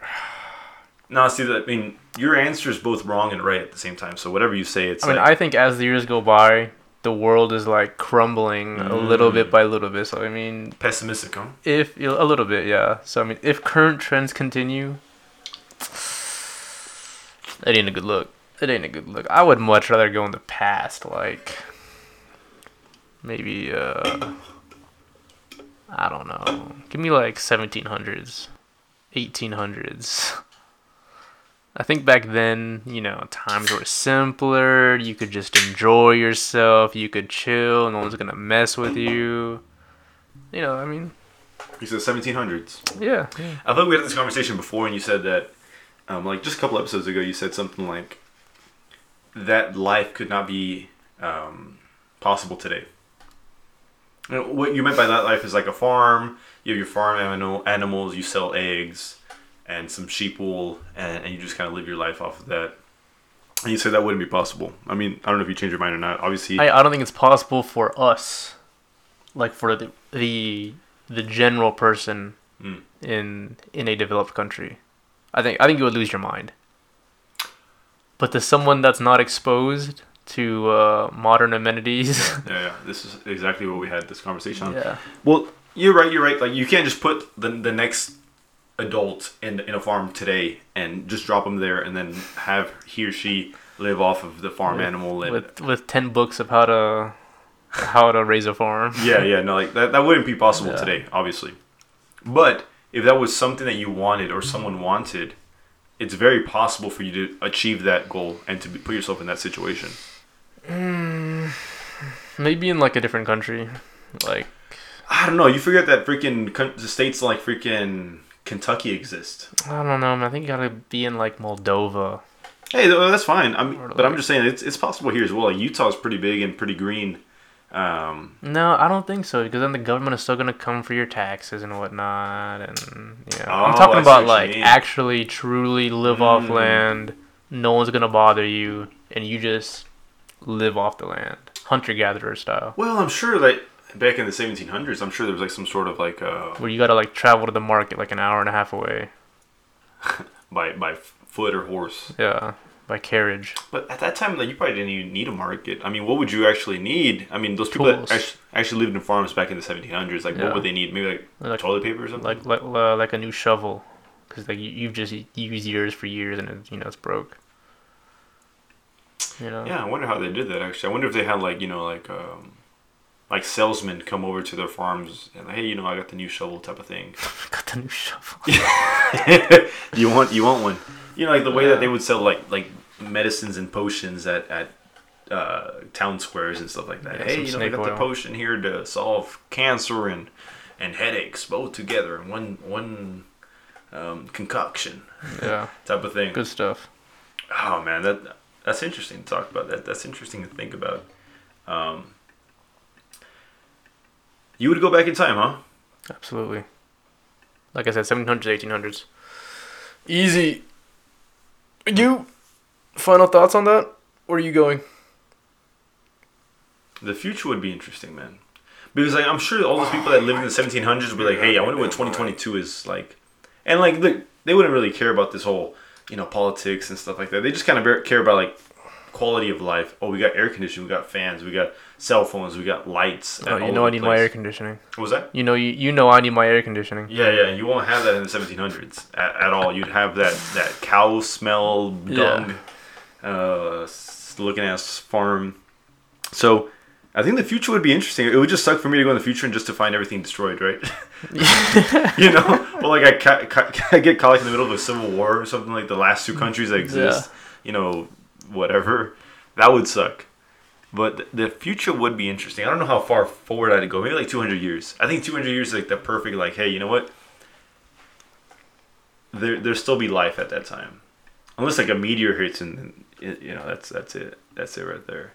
No, see, I mean, your answer is both wrong and right at the same time. So whatever you say, it's. I mean, like... I think as the years go by, the world is like crumbling mm. a little bit by little bit. So I mean, pessimistic, huh? If a little bit, yeah. So I mean, if current trends continue, that ain't a good look. It ain't a good look. I would much rather go in the past, like maybe. uh... I don't know. Give me like seventeen hundreds, eighteen hundreds. I think back then, you know, times were simpler. You could just enjoy yourself. You could chill. No one's going to mess with you. You know, I mean. You said seventeen hundreds. Yeah. I thought we had this conversation before and you said that, um, like just a couple episodes ago, you said something like that life could not be um, possible today. What you meant by that life is like a farm. You have your farm animal animals. You sell eggs and some sheep wool, and, and you just kind of live your life off of that. And you said that wouldn't be possible. I mean, I don't know if you changed your mind or not. Obviously, I, I don't think it's possible for us, like for the the, the general person mm. in in a developed country. I think I think you would lose your mind. But to someone that's not exposed to uh, modern amenities. yeah, yeah, yeah, this is exactly what we had this conversation on. Yeah. Well, you're right, you're right. Like, you can't just put the the next adult in in a farm today and just drop them there and then have he or she live off of the farm with, animal and with with ten books of how to how to raise a farm. yeah, yeah, no, like that that wouldn't be possible yeah. today, obviously. But if that was something that you wanted or someone wanted, it's very possible for you to achieve that goal and to be, put yourself in that situation. Mm, maybe in like a different country, like I don't know. You forget that freaking con- the states like freaking Kentucky exist. I don't know, man. I think you gotta be in like Moldova. Hey, that's fine. I'm, but like, I'm just saying it's it's possible here as well. Like Utah's pretty big and pretty green. Um, no, I don't think so because then the government is still gonna come for your taxes and whatnot. And yeah, you know, oh, I'm talking about like actually truly live mm. off land. No one's gonna bother you, and you just live off the land, hunter-gatherer style. Well, I'm sure that back in the seventeen hundreds, I'm sure there was like some sort of like uh where you gotta like travel to the market like an hour and a half away by by foot or horse. Yeah, by carriage. But at that time, like, you probably didn't even need a market. I mean, what would you actually need? I mean, those people Tools. that actually, actually lived in farms back in the seventeen hundreds, like, yeah. what would they need? Maybe like, like toilet paper or something. Like like, uh, like a new shovel, because like you, you've just used yours for years and it, you know, it's broke. You know? Yeah, I wonder how they did that. Actually, I wonder if they had like you know like um, like salesmen come over to their farms and hey, you know, I got the new shovel type of thing. Got the new shovel. you want you want one. You know, like the way yeah. that they would sell like like medicines and potions at at uh, town squares and stuff like that. Yeah, hey, you know, I got oil. the potion here to solve cancer and and headaches both together in one one um, concoction. Yeah, type of thing. Good stuff. Oh man, that that's interesting to talk about. That that's interesting to think about. Um, you would go back in time, huh? Absolutely. Like I said, seventeen hundreds, eighteen hundreds, easy. You, final thoughts on that? Where are you going? The future would be interesting, man. Because like, I'm sure all those people that lived in the seventeen hundreds would be like, hey, I wonder what twenty twenty-two is like. And like, look, they wouldn't really care about this whole, you know, politics and stuff like that. They just kind of care about like quality of life. Oh, we got air conditioning, we got fans, we got cell phones, we got lights. Oh, you know I need my air conditioning. What was that? You know, you, you know I need my air conditioning. Yeah, yeah. You won't have that in the seventeen hundreds at, at all. You'd have that, that cow smell, dung, yeah. uh, looking ass farm. So I think the future would be interesting. It would just suck for me to go in the future and just to find everything destroyed, right? You know? Well, like I, ca- ca- I get caught in the middle of a civil war or something, like the last two countries that exist. Yeah. You know, whatever. That would suck. But the future would be interesting. I don't know how far forward I'd go. Maybe like two hundred years. I think two hundred years is like the perfect, like, hey, you know what? There, there'll still be life at that time. Unless like a meteor hits and, you know, that's that's it. That's it right there.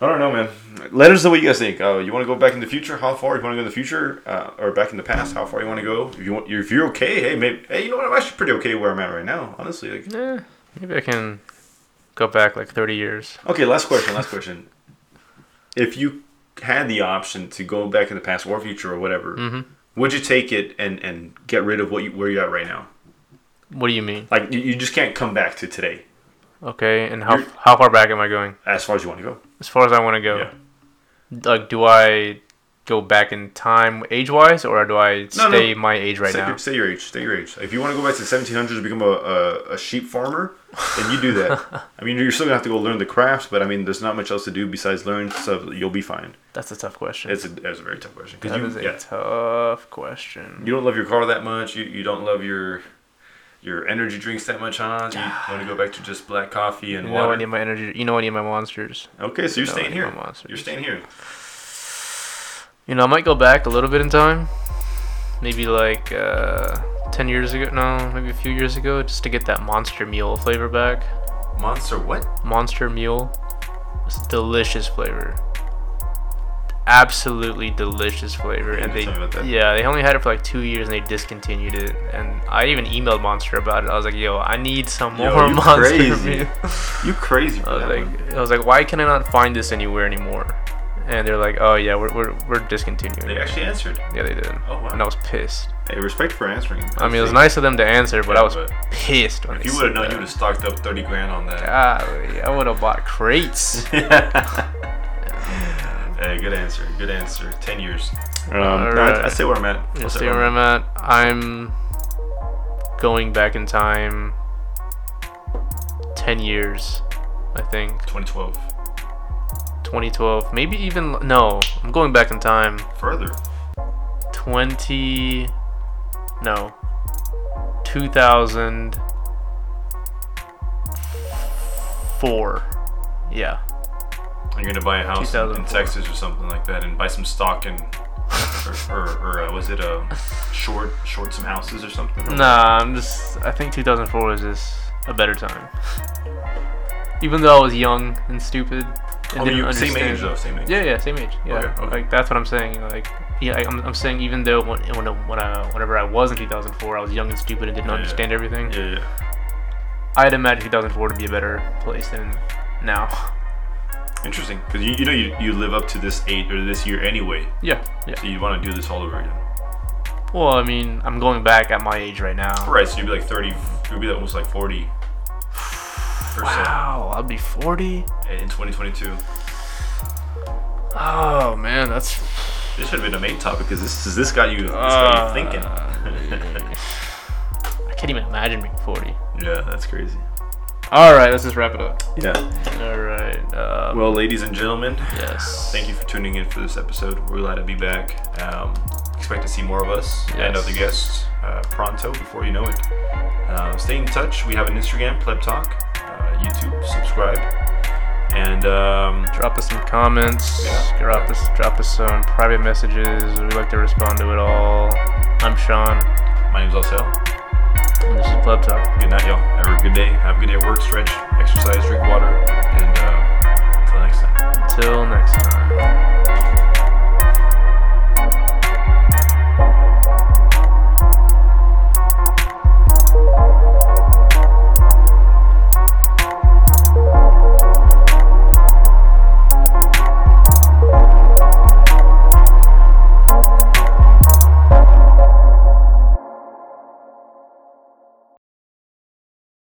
I don't know, man. Let us know what you guys think. Uh, you want to go back in the future? How far you want to go in the future? Uh, or back in the past? How far you want to go? If, you want, if you're okay, hey, maybe. Hey, you know what? I'm actually pretty okay where I'm at right now, honestly. Like, yeah, maybe I can... Go back like thirty years. Okay, last question, last question. If you had the option to go back in the past or future or whatever, mm-hmm. would you take it and, and get rid of what you, where you're at right now? What do you mean? Like, you, you just can't come back to today. Okay, and how you're, how far back am I going? As far as you want to go. As far as I want to go. Yeah. Like, do I go back in time age-wise, or do I no, stay no. my age right stay, now? Stay your age. Stay your age. If you want to go back to the seventeen hundreds to become a, a, a sheep farmer, then you do that. I mean, you're still going to have to go learn the crafts, but I mean, there's not much else to do besides learn, so you'll be fine. That's a tough question. It's a, that's a very tough question. That you, is a yeah, tough question. You don't love your car that much. You you don't love your your energy drinks that much, huh? You want to go back to just black coffee and you know water? I need my energy, you know I need my monsters. Okay, so you're you know staying here. You're staying here. You know, I might go back a little bit in time, maybe like uh, ten years ago, no, maybe a few years ago, just to get that Monster Mule flavor back. Monster what? Monster Mule. It's a delicious flavor. Absolutely delicious flavor. And they, yeah, they only had it for like two years and they discontinued it. And I even emailed Monster about it. I was like, yo, I need some yo, more Monster crazy. Mule. You crazy for I was that like, one. I was like, why can I not find this anywhere anymore? And they're like, oh yeah, we're we're, we're discontinuing. They actually yeah. answered. Yeah, they did. Oh wow. And I was pissed. Hey, respect for answering. I mean, it was nice of them to answer, but yeah, I was but pissed. When if they you would have known, that. you would have stocked up thirty grand on that. Golly, I would have bought crates. Hey, good answer. Good answer. Ten years. Um, All right. I, I say where I'm at. I say where I'm at. I'm going back in time. Ten years, I think. twenty twelve twenty twelve maybe even no I'm going back in time further twenty no two thousand four yeah you're gonna buy a house in Texas or something like that and buy some stock and or, or, or uh, was it a short short some houses or something or nah I'm just I think two thousand four was just a better time even though I was young and stupid. Oh, you, same age though, same age. Yeah, yeah, same age. Yeah, okay, okay. Like that's what I'm saying. Like, yeah, I, I'm, I'm saying even though when, when, when I, whenever I was in two thousand four, I was young and stupid and didn't yeah, understand yeah. everything. Yeah, yeah. I'd imagine two thousand four to be a better place than now. Interesting, because you, you know you, you live up to this age or this year anyway. Yeah, yeah. So you want to do this all over again. Well, I mean, I'm going back at my age right now. Right, so you'd be like thirty. You'd be almost like forty. percent. Wow, I'll be forty in twenty twenty-two. Oh man, that's. This should have been a main topic because this is this got you, this got you thinking. Uh, I can't even imagine being forty. Yeah, that's crazy. All right, let's just wrap it up. Yeah. All right. Um, well, ladies and gentlemen, yes. Thank you for tuning in for this episode. We're glad to be back. Um, expect to see more of us yes. and other guests uh, pronto before you know it. Uh, stay in touch. We have an Instagram, Pleb Talk, uh, YouTube, subscribe, and um, drop us some comments. Yeah. Drop us, drop us some private messages. We like to respond to it all. I'm Sean. My name's Alcel. This is Pleb Talk. Good night, y'all. Have a good day. Have a good day at work. Stretch, exercise, drink water, and uh, until next time. Until next time.